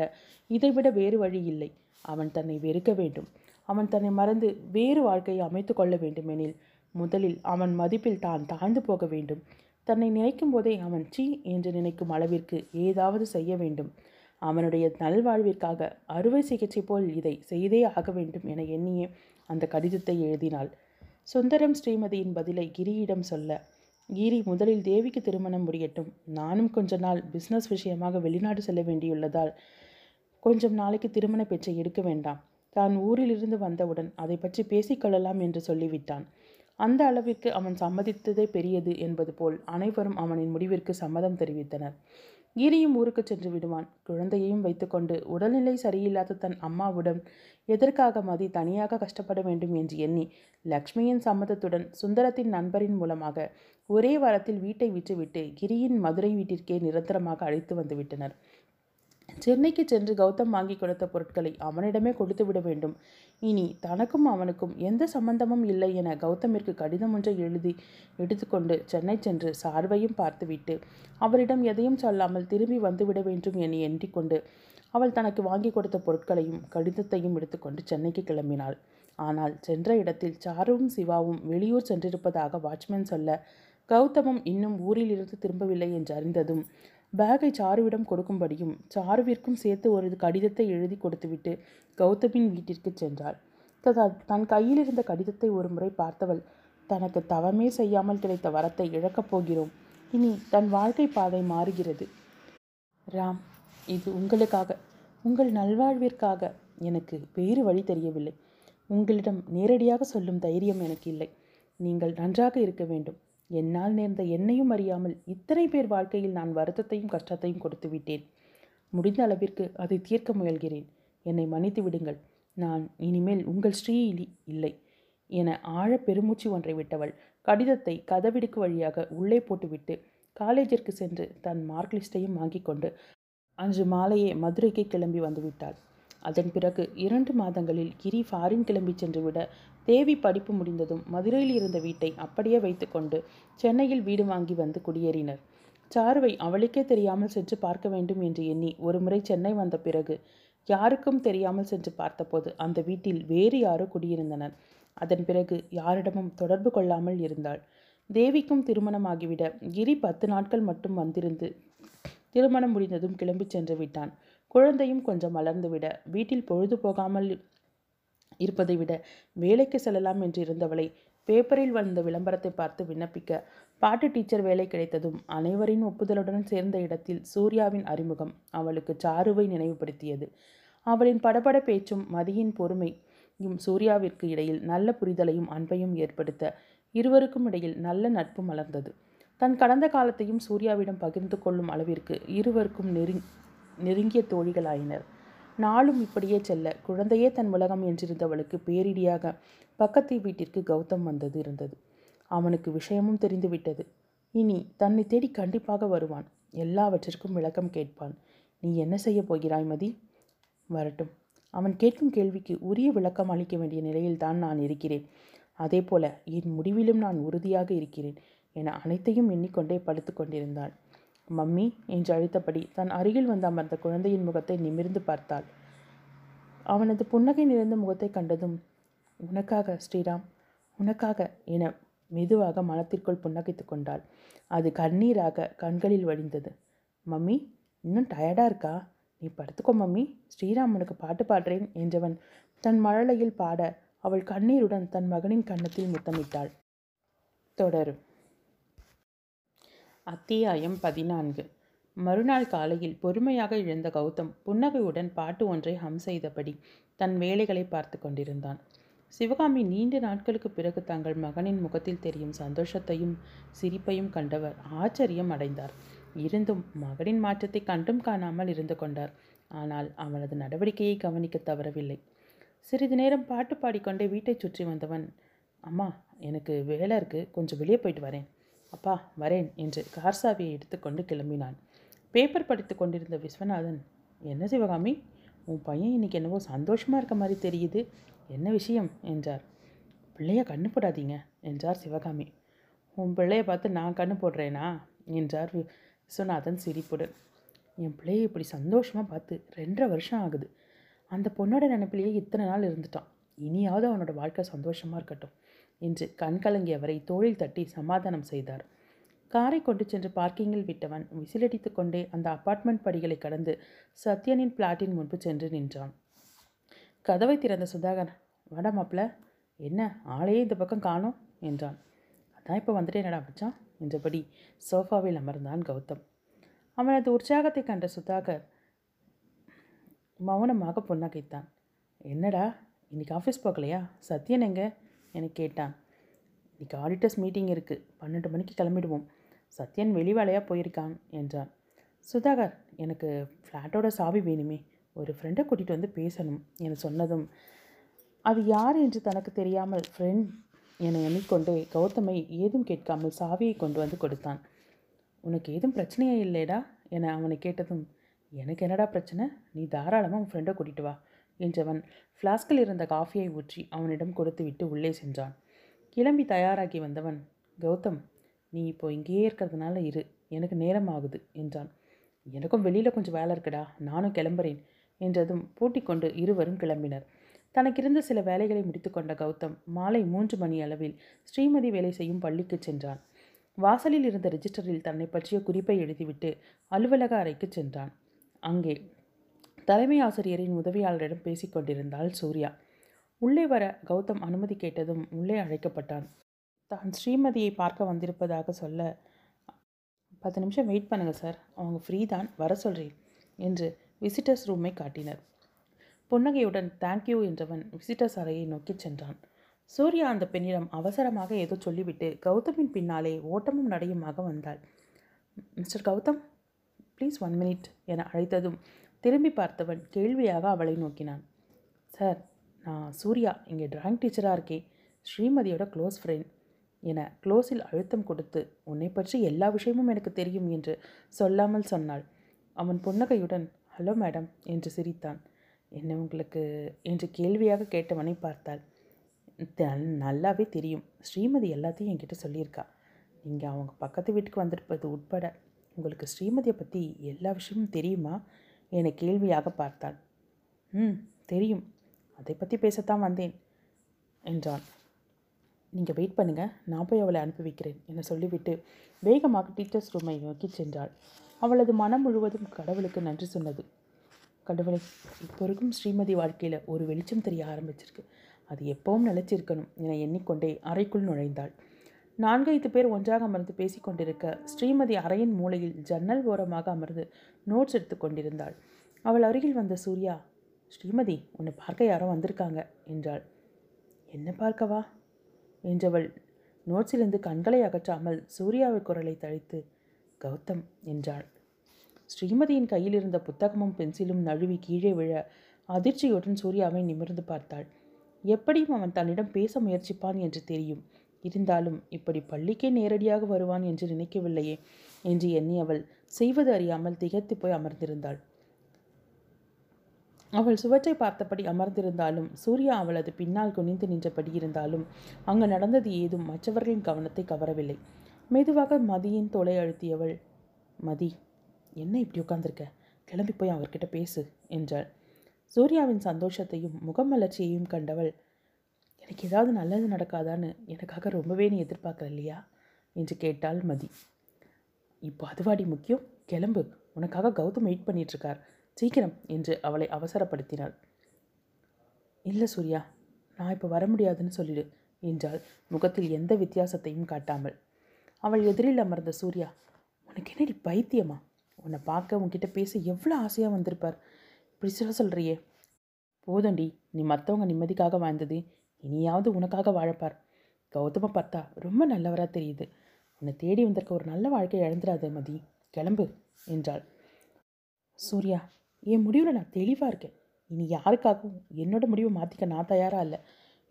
இதைவிட வேறு வழி இல்லை. அவன் தன்னை வெறுக்க வேண்டும். அவன் தன்னை மறந்து வேறு வாழ்க்கையை அமைத்து கொள்ள வேண்டுமெனில் முதலில் அவன் மதிப்பில் தான் தாழ்ந்து போக வேண்டும். தன்னை நினைக்கும் போதே அவன் சீ என்று நினைக்கும் அளவிற்கு ஏதாவது செய்ய வேண்டும். அவனுடைய நல்வாழ்விற்காக அறுவை சிகிச்சை போல் இதை செய்தே ஆக வேண்டும் என எண்ணியே அந்த கடிதத்தை எழுதினாள். சுந்தரம் ஸ்ரீமதியின் பதிலை கிரியிடம் சொல்ல, கிரி முதலில் தேவிக்கு திருமணம் முடியட்டும், நானும் கொஞ்ச நாள் பிஸ்னஸ் விஷயமாக வெளிநாடு செல்ல வேண்டியுள்ளதால் கொஞ்சம் நாளைக்கு திருமண பேச்சை எடுக்க வேண்டாம், தான் ஊரிலிருந்து வந்தவுடன் அதை பற்றி பேசிக்கொள்ளலாம் என்று சொல்லிவிட்டான். அந்த அளவிற்கு அவன் சம்மதித்ததே பெரியது என்பது போல் அனைவரும் அவனின் முடிவிற்கு சம்மதம் தெரிவித்தனர். கிரியும் ஊருக்கு சென்று விடுவான். குழந்தையையும் வைத்துக்கொண்டு உடல்நிலை சரியில்லாத தன் அம்மாவுடன் எதற்காக மதி தனியாக கஷ்டப்பட வேண்டும் என்று எண்ணி லக்ஷ்மியின் சம்மதத்துடன் சுந்தரத்தின் நண்பரின் மூலமாக ஒரே வாரத்தில் வீட்டை விட்டுவிட்டு கிரியின் மதுரை வீட்டிற்கே நிரந்தரமாக அழைத்து வந்துவிட்டனர். சென்னைக்கு சென்று கௌதம் வாங்கி கொடுத்த பொருட்களை அவனிடமே கொடுத்து விட வேண்டும். இனி தனக்கும் அவனுக்கும் எந்த சம்பந்தமும் இல்லை என கௌதமிற்கு கடிதம் ஒன்றை எழுதி எடுத்துக்கொண்டு சென்னை சென்று சார்வையும் பார்த்துவிட்டு அவரிடம் எதையும் சொல்லாமல் திரும்பி வந்துவிட வேண்டும் என எண்ணிக்கொண்டு அவள் தனக்கு வாங்கி கொடுத்த பொருட்களையும் கடிதத்தையும் எடுத்துக்கொண்டு சென்னைக்கு கிளம்பினாள். ஆனால் சென்ற இடத்தில் சாருவும் சிவாவும் வெளியூர் சென்றிருப்பதாக வாட்ச்மேன் சொல்ல, கௌதமும் இன்னும் ஊரிலிருந்து திரும்பவில்லை என்று அறிந்ததும் பேக்கை சாருவிடம் கொடுக்கும்படியும் சாருவிற்கும் சேர்த்து ஒரு கடிதத்தை எழுதி கொடுத்துவிட்டு கௌதமின் வீட்டிற்கு சென்றாள். தன் கையில் இருந்த கடிதத்தை ஒரு முறை பார்த்தவள், தனக்கு தவமே செய்யாமல் கிடைத்த வரத்தை இழக்கப் போகிறோம், இனி தன் வாழ்க்கை பாதை மாறுகிறது. ராம், இது உங்களுக்காக, உங்கள் நல்வாழ்விற்காக. எனக்கு வேறு வழி தெரியவில்லை. உங்களிடம் நேரடியாக சொல்லும் தைரியம் எனக்கு இல்லை. நீங்கள் நன்றாக இருக்க வேண்டும். என்னால் நேர்ந்த என்னையும் அறியாமல் இத்தனை பேர் வாழ்க்கையில் நான் வருத்தத்தையும் கஷ்டத்தையும் கொடுத்து விட்டேன். முடிந்த அளவிற்கு அதை தீர்க்க முயல்கிறேன். என்னை மன்னித்து விடுங்கள். நான் இனிமேல் உங்கள் ஸ்ரீ இல்லை என ஆழ பெருமூச்சு ஒன்றை விட்டவள் கடிதத்தை கதவிடுக்கு வழியாக உள்ளே போட்டுவிட்டு காலேஜிற்கு சென்று தன் மார்க் லிஸ்டையும் வாங்கி கொண்டு அன்று மாலையே மதுரைக்கு கிளம்பி வந்துவிட்டாள். அதன் பிறகு 2 மாதங்களில் கிரி ஃபாரின் கிளம்பி சென்றுவிட தேவி படிப்பு முடிந்ததும் மதுரையில் இருந்த வீட்டை அப்படியே வைத்துக்கொண்டு சென்னையில் வீடு வாங்கி வந்து குடியேறினர். சாருவை அவளுக்கே தெரியாமல் சென்று பார்க்க வேண்டும் என்று எண்ணி ஒரு முறை சென்னை வந்த பிறகு யாருக்கும் தெரியாமல் சென்று பார்த்தபோது அந்த வீட்டில் வேறு யாரோ குடியிருந்தனர். அதன் பிறகு யாரிடமும் தொடர்பு கொள்ளாமல் இருந்தாள். தேவிக்கும் திருமணமாகிவிட கிரி 10 நாட்கள் மட்டும் வந்திருந்து திருமணம் முடிந்ததும் கிளம்பி சென்று விட்டான். குழந்தையும் கொஞ்சம் வளர்ந்துவிட வீட்டில் பொழுது போகாமல் இருப்பதை விட வேலைக்கு செல்லலாம் என்று இருந்தவளை பேப்பரில் வந்த விளம்பரத்தை பார்த்து விண்ணப்பிக்க பாட்டு டீச்சர் வேலை கிடைத்ததும் அனைவரின் ஒப்புதலுடன் சேர்ந்த இடத்தில் சூர்யாவின் அறிமுகம் அவளுக்கு சாருவை நினைவுபடுத்தியது. அவளின் படபட பேச்சும் மதியின் பொறுமையும் சூர்யாவிற்கு இடையில் நல்ல புரிதலையும் அன்பையும் ஏற்படுத்த இருவருக்கும் இடையில் நல்ல நட்பு மலர்ந்தது. தன் கடந்த காலத்தையும் சூர்யாவிடம் பகிர்ந்து கொள்ளும் அளவிற்கு இருவருக்கும் நெருங்கிய தோழிகளாயினர். நாளும் இப்படியே செல்ல குழந்தையே தன் உலகம் என்றிருந்தவளுக்கு பேரிடியாக பக்கத்து வீட்டிற்கு கௌதம் வந்தது இருந்தது. அவனுக்கு விஷயமும் தெரிந்துவிட்டது. இனி தன்னை தேடி கண்டிப்பாக வருவான். எல்லாவற்றிற்கும் விளக்கம் கேட்பான். நீ என்ன செய்ய போகிறாய் மதி? வரட்டும். அவன் கேட்கும் கேள்விக்கு உரிய விளக்கம் அளிக்க வேண்டிய நிலையில்தான் நான் இருக்கிறேன். அதே போல என் முடிவிலும் நான் உறுதியாக இருக்கிறேன் என அனைத்தையும் எண்ணிக்கொண்டே படுத்து கொண்டிருந்தான். மம்மி என்று அழைத்தபடி தன் அருகில் வந்த அமர்ந்த குழந்தையின் முகத்தை நிமிர்ந்து பார்த்தாள். அவனது புன்னகை நிறைந்த முகத்தை கண்டதும், உனக்காக ஸ்ரீராம், உனக்காக என மெதுவாக மனத்திற்குள் புன்னகைத்து கொண்டாள். அது கண்ணீராக கண்களில் வழிந்தது. மம்மி, இன்னும் டயர்டாக இருக்கா? நீ படுத்துக்கோ மம்மி, ஸ்ரீராமனுக்கு பாட்டு பாடுறேன் என்றவன் தன் மழலையில் பாட அவள் கண்ணீருடன் தன் மகனின் கன்னத்தில் முத்தமிட்டாள். தொடரும். அத்தியாயம் 14. மறுநாள் காலையில் பொறுமையாக எழுந்த கௌதம் புன்னகையுடன் பாட்டு ஒன்றை ஹம் செய்தபடி தன் வேலைகளை பார்த்து கொண்டிருந்தான். சிவகாமி நீண்ட நாட்களுக்கு பிறகு தங்கள் மகனின் முகத்தில் தெரியும் சந்தோஷத்தையும் சிரிப்பையும் கண்டவர் ஆச்சரியம் அடைந்தார். இருந்தும் மகனின் மாற்றத்தை கண்டும் காணாமல் இருந்து கொண்டார். ஆனால் அவனது நடவடிக்கையை கவனிக்க தவறவில்லை. சிறிது நேரம் பாட்டு பாடிக்கொண்டே வீட்டை சுற்றி வந்தவன், அம்மா எனக்கு வேலை இருக்குது, கொஞ்சம் வெளியே போயிட்டு வரேன். அப்பா வரேன் என்று கார் சாவியை எடுத்துக்கொண்டு கிளம்பினான். பேப்பர் படித்து கொண்டிருந்த விஸ்வநாதன், என்ன சிவகாமி, உன் பையன் இன்னைக்கு என்னவோ சந்தோஷமாக இருக்க மாதிரி தெரியுது, என்ன விஷயம் என்றார். பிள்ளைய கண்ணு போடாதீங்க என்றார் சிவகாமி. உன் பிள்ளைய பார்த்து நான் கண்ணு போடுறேனா? என்றார் விஸ்வநாதன் சிரிப்புடன். என் பிள்ளையை இப்படி சந்தோஷமாக பார்த்து 2.5 வருஷம் ஆகுது. அந்த பொண்ணோட நினைப்பிலேயே இத்தனை நாள் இருந்துட்டான். இனியாவது அவனோட வாழ்க்கை சந்தோஷமாக இருக்கட்டும் என்று கண் கலங்கியவரை தோளில் தட்டி சமாதானம் செய்தார். காரை கொண்டு சென்று பார்க்கிங்கில் விட்டவன் விசிலடித்து கொண்டே அந்த அப்பார்ட்மெண்ட் படிகளை கடந்து சத்யனின் பிளாட்டின் முன்பு சென்று நின்றான். கதவை திறந்த சுதாகர், வட மாப்பிள்ள, என்ன ஆளையே இந்த பக்கம் காணோம் என்றான். அதான் இப்போ வந்துட்டு என்னடா வச்சான் என்றபடி சோஃபாவில் அமர்ந்தான் கௌதம். அவனது உற்சாகத்தை கண்ட சுதாகர் மௌனமாக புன்னகைத்தான். என்னடா இன்றைக்கி ஆஃபீஸ் போகலையா, சத்யன் எங்கே என கேட்டான். இன்றைக்கி ஆடிட்டர்ஸ் மீட்டிங் இருக்குது, 12 மணிக்கு கிளம்பிடுவோம், சத்யன் வெளி வேலையாக போயிருக்கான் என்றான். சுதாகர், எனக்கு ஃப்ளாட்டோட சாவி வேணுமே, ஒரு ஃப்ரெண்டை கூட்டிகிட்டு வந்து பேசணும் என சொன்னதும் அது யார் என்று தனக்கு தெரியாமல் ஃப்ரெண்ட் என எண்ணிக்கொண்டே கௌதமை ஏதும் கேட்காமல் சாவியை கொண்டு வந்து கொடுத்தான். உனக்கு ஏதும் பிரச்சனையே இல்லைடா என அவனை கேட்டதும், எனக்கு என்னடா பிரச்சனை, நீ தாராளமாக உன் ஃப்ரெண்டை கூட்டிகிட்டு வா என்றவன் ஃப்ளாஸ்கில் இருந்த காஃபியை ஊற்றி அவனிடம் கொடுத்து விட்டு உள்ளே சென்றான். கிளம்பி தயாராகி வந்தவன், கௌதம் நீ இப்போ இங்கேயே இருக்கிறதுனால இரு, எனக்கு நேரம் ஆகுது என்றான். எனக்கும் வெளியில் கொஞ்சம் வேலை இருக்குடா, நானும் கிளம்புறேன் என்றதும் பூட்டிக்கொண்டு இருவரும் கிளம்பினர். தனக்கிருந்த சில வேலைகளை முடித்து கொண்ட கௌதம் மாலை 3 மணி அளவில் ஸ்ரீமதி வேலை செய்யும் பள்ளிக்கு சென்றான். வாசலில் இருந்த ரெஜிஸ்டரில் தன்னை பற்றிய குறிப்பை எழுதிவிட்டு அலுவலக அறைக்கு சென்றான். அங்கே தலைமை ஆசிரியரின் உதவியாளரிடம் பேசிக்கொண்டிருந்தாள் சூர்யா. உள்ளே வர கௌதம் அனுமதி கேட்டதும் உள்ளே அழைக்கப்பட்டான். தான் ஸ்ரீமதியை பார்க்க வந்திருப்பதாக சொல்ல, 10 நிமிஷம் வெயிட் பண்ணுங்கள் சார், அவங்க ஃப்ரீ தான், வர சொல்கிறேன் என்று விசிட்டர்ஸ் ரூமை காட்டினர். புன்னகையுடன் தேங்க்யூ என்றவன் விசிட்டர்ஸ் அறையை நோக்கி சென்றான். சூர்யா அந்த பெண்ணிடம் அவசரமாக ஏதோ சொல்லிவிட்டு கௌதமின் பின்னாலே ஓட்டமும் நடையுமாக வந்தாள். மிஸ்டர் கௌதம், ப்ளீஸ் 1 மினிட் என அழைத்ததும் திரும்பி பார்த்தவன் கேள்வியாக அவளை நோக்கினான். சார், நான் சூர்யா, இங்கே டிராயிங் டீச்சராக இருக்கேன், ஸ்ரீமதியோட க்ளோஸ் ஃப்ரெண்ட் என க்ளோஸில் அழுத்தம் கொடுத்து, உன்னை பற்றி எல்லா விஷயமும் எனக்கு தெரியும் என்று சொல்லாமல் சொன்னாள். அவன் புன்னகையுடன் ஹலோ மேடம் என்று சிரித்தான். என்ன உங்களுக்கு என்று கேள்வியாக கேட்டவனை பார்த்தாள். நல்லாவே தெரியும், ஸ்ரீமதி எல்லாத்தையும் என்கிட்ட சொல்லியிருக்கா, நீங்கள் அவங்க பக்கத்து வீட்டுக்கு வந்திருப்பது உட்பட உங்களுக்கு ஸ்ரீமதியை பற்றி எல்லா விஷயமும் தெரியுமா என கேள்வியாக பார்த்தாள். தெரியும், அதை பற்றி பேசத்தான் வந்தேன் என்றான். நீங்கள் வெயிட் பண்ணுங்கள், நான் போய் அவளை அனுப்பி வைக்கிறேன் என சொல்லிவிட்டு வேகமாக டீச்சர்ஸ் ரூமை நோக்கி சென்றாள். அவளது மனம் முழுவதும் கடவுளுக்கு நன்றி சொன்னது. கடவுளை, இப்போ இருக்கும் ஸ்ரீமதி வாழ்க்கையில் ஒரு வெளிச்சம் தெரிய ஆரம்பிச்சிருக்கு, அது எப்பவும் நிலைச்சிருக்கணும் என எண்ணிக்கொண்டே அறைக்குள் நுழைந்தாள். 4-5 பேர் ஒன்றாக அமர்ந்து பேசிக்கொண்டிருக்க ஸ்ரீமதி அறையின் மூலையில் ஜன்னல் ஓரமாக அமர்ந்து நோட்ஸ் எடுத்து கொண்டிருந்தாள். அவள் அருகில் வந்த சூர்யா, ஸ்ரீமதி உன்னை பார்க்க யாரோ வந்திருக்காங்க என்றாள். என்ன பார்க்கவா என்றவள் நோட்ஸிலிருந்து கண்களை அகற்றாமல் சூர்யாவை குரலை தழித்து கௌதம் என்றாள். ஸ்ரீமதியின் கையில் இருந்த புத்தகமும் பென்சிலும் நழுவி கீழே விழ அதிர்ச்சியுடன் சூர்யாவை நிமிர்ந்து பார்த்தாள். எப்படியும் அவன் தன்னிடம் பேச முயற்சிப்பான் என்று தெரியும், இருந்தாலும் இப்படி பள்ளிக்கே நேரடியாக வருவான் என்று நினைக்கவில்லையே என்று எண்ணி அவள் செய்வது அறியாமல் திகைத்து போய் அமர்ந்திருந்தாள். அவள் சுவற்றை பார்த்தபடி அமர்ந்திருந்தாலும் சூர்யா அவளது பின்னால் குனிந்து நின்றபடி இருந்தாலும் அங்கு நடந்தது ஏதும் மற்றவர்களின் கவனத்தை கவரவில்லை. மெதுவாக மதியின் தோலை அழுத்தியவள், மதி என்ன இப்படி உட்கார்ந்திருக்க, கிளம்பி போய் அவர்கிட்ட பேசு என்றாள். சூர்யாவின் சந்தோஷத்தையும் முகமலர்ச்சியையும் கண்டவள், எனக்கு ஏதாவது நல்லது நடக்காதான்னு எனக்காக ரொம்பவே நீ எதிர்பார்க்குற இல்லையா என்று கேட்டாள் மதி. இப்போ அதுவாடி முக்கியம், கிளம்பு, உனக்காக கௌதம் வெயிட் பண்ணிகிட்ருக்கார், சீக்கிரம் என்று அவளை அவசரப்படுத்தினாள். இல்லை சூர்யா, நான் இப்போ வர முடியாதுன்னு சொல்லிடு என்றாள், முகத்தில் எந்த வித்தியாசத்தையும் காட்டாமல். அவள் எதிரில் அமர்ந்த சூர்யா, உனக்கு என்னடி பைத்தியமா, உன்னை பார்க்க உன்கிட்ட பேச எவ்வளோ ஆசையாக வந்திருப்பார், இப்படி சொல்கிறியே போதண்டி, நீ மற்றவங்க நிம்மதிக்காக வாழ்ந்தது, இனியாவது உனக்காக வாழப்பார், கௌதம பார்த்தா ரொம்ப நல்லவராக தெரியுது, உன்னை தேடி வந்திருக்க ஒரு நல்ல வாழ்க்கையை இழந்துடாத மதி, கிளம்பு என்றாள். சூர்யா, என் முடிவில் நான் தெளிவாக இருக்கேன், இனி யாருக்காகவும் என்னோட முடிவை மாற்றிக்க நான் தயாராக இல்லை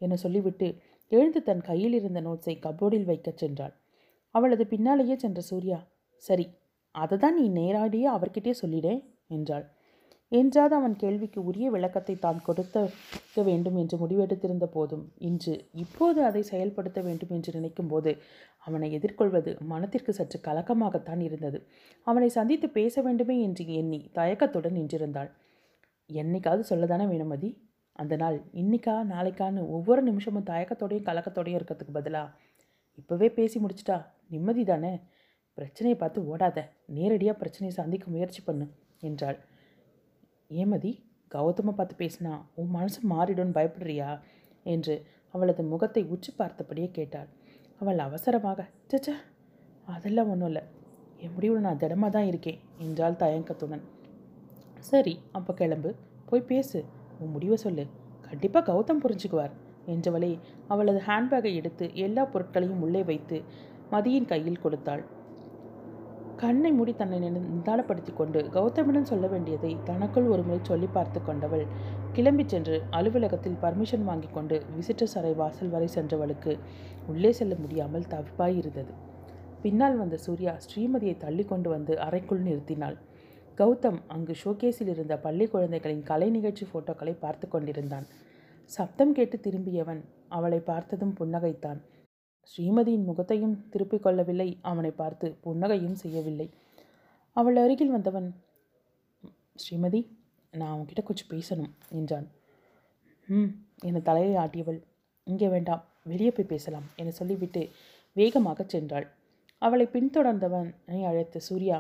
என சொல்லிவிட்டு எழுந்து தன் கையில் இருந்த நோட்ஸை கபோர்டில் வைக்க சென்றாள். அவளது பின்னாலேயே சென்ற சூர்யா, சரி அதை தான் நீ நேராடியே அவர்கிட்டே சொல்லிடேன் என்றாள். என்றாவது அவன் கேள்விக்கு உரிய விளக்கத்தை தான் கொடுக்க வேண்டும் என்று முடிவெடுத்திருந்த போதும் இன்று இப்போது அதை செயல்படுத்த வேண்டும் என்று நினைக்கும் போது அவனை எதிர்கொள்வது மனத்திற்கு சற்று கலக்கமாகத்தான் இருந்தது. அவனை சந்தித்து பேச வேண்டுமே என்று எண்ணி தயக்கத்துடன் நின்றிருந்தாள். என்னைக்காவது சொல்லதானே வேணுமதி? அந்த நாள் இன்னிக்கா நாளைக்கான்னு ஒவ்வொரு நிமிஷமும் தயக்கத்தோடையும் கலக்கத்தோடையும் இருக்கிறதுக்கு பதிலாக இப்போவே பேசி முடிச்சிட்டா நிம்மதி தானே? பிரச்சனையை பார்த்து ஓடாத, நேரடியாக பிரச்சனையை சந்திக்க முயற்சி பண்ணு என்றாள். ஏமதி, கௌதமை பார்த்து பேசினா உன் மனசு மாறிடும்னு பயப்படுறியா என்று அவளது முகத்தை உச்சி பார்த்தபடியே கேட்டாள். அவள் அவசரமாக, சச்சா அதெல்லாம் ஒன்றும் இல்லை, என் முடிவில் நான் திடமாக தான் இருக்கேன் என்றாள் தயங்கத்துடன். சரி, அப்போ கிளம்பு, போய் பேசு, உன் முடிவை சொல்லு, கண்டிப்பாக கௌதம் புரிஞ்சுக்குவார் என்றவளே அவளது ஹேண்ட்பேக்கை எடுத்து எல்லா பொருட்களையும் உள்ளே வைத்து மதியின் கையில் கொடுத்தாள். கண்ணை மூடி தன்னை நிதானப்படுத்தி கொண்டு கௌதமிடம் சொல்ல வேண்டியதை தனக்குள் ஒருமுறை சொல்லி பார்த்து கொண்டவள் கிளம்பி சென்று அலுவலகத்தில் பர்மிஷன் வாங்கி கொண்டு விசிட்டர்ஸ் அறை வாசல் வரை சென்றவளுக்கு உள்ளே செல்ல முடியாமல் தவிப்பாயிருந்தது. பின்னால் வந்த சூர்யா ஸ்ரீமதியை தள்ளி கொண்டு வந்து அறைக்குள் நிறுத்தினாள். கௌதம் அங்கு ஷோகேஸில் இருந்த பள்ளி குழந்தைகளின் கலை நிகழ்ச்சி ஃபோட்டோக்களை பார்த்து கொண்டிருந்தான். சப்தம் கேட்டு திரும்பியவன் அவளை பார்த்ததும் புன்னகைத்தான். ஸ்ரீமதியின் முகத்தையும் திருப்பிக் கொள்ளவில்லை, அவனை பார்த்து புன்னகையும் செய்யவில்லை. அவள் அருகில் வந்தவன், ஸ்ரீமதி, நான் அவன்கிட்ட கொஞ்சம் பேசணும் என்றான். என தலையை ஆட்டியவள், இங்கே வேண்டாம், வெளியே போய் பேசலாம் என சொல்லிவிட்டு வேகமாக சென்றாள். அவளை பின்தொடர்ந்தவனை அழைத்த Surya,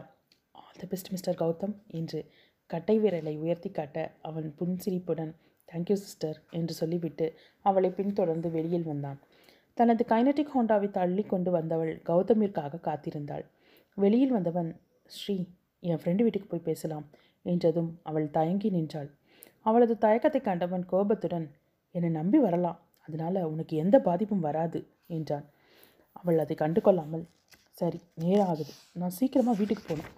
all the best mister Gautham என்று கட்டை விரலை உயர்த்தி காட்ட அவன் புன்சிரிப்புடன் தேங்க்யூ சிஸ்டர் என்று சொல்லிவிட்டு அவளை பின்தொடர்ந்து வெளியில் வந்தான். தனது கைனட்டிக் ஹோண்டாவை தள்ளி கொண்டு வந்தவள் கௌதமிற்காக காத்திருந்தாள். வெளியில் வந்தவன், ஸ்ரீ, என் ஃப்ரெண்டு வீட்டுக்கு போய் பேசலாம் என்றதும் அவள் தயங்கி நின்றாள். அவளது தயக்கத்தை கண்டவன் கோபத்துடன், என்னை நம்பி வரலாம், அதனால் உனக்கு எந்த பாதிப்பும் வராது என்றான். அவள் அதை கண்டு கொள்ளாமல், சரி நேரம் ஆகுது, நான் சீக்கிரமாக வீட்டுக்கு போகணும்,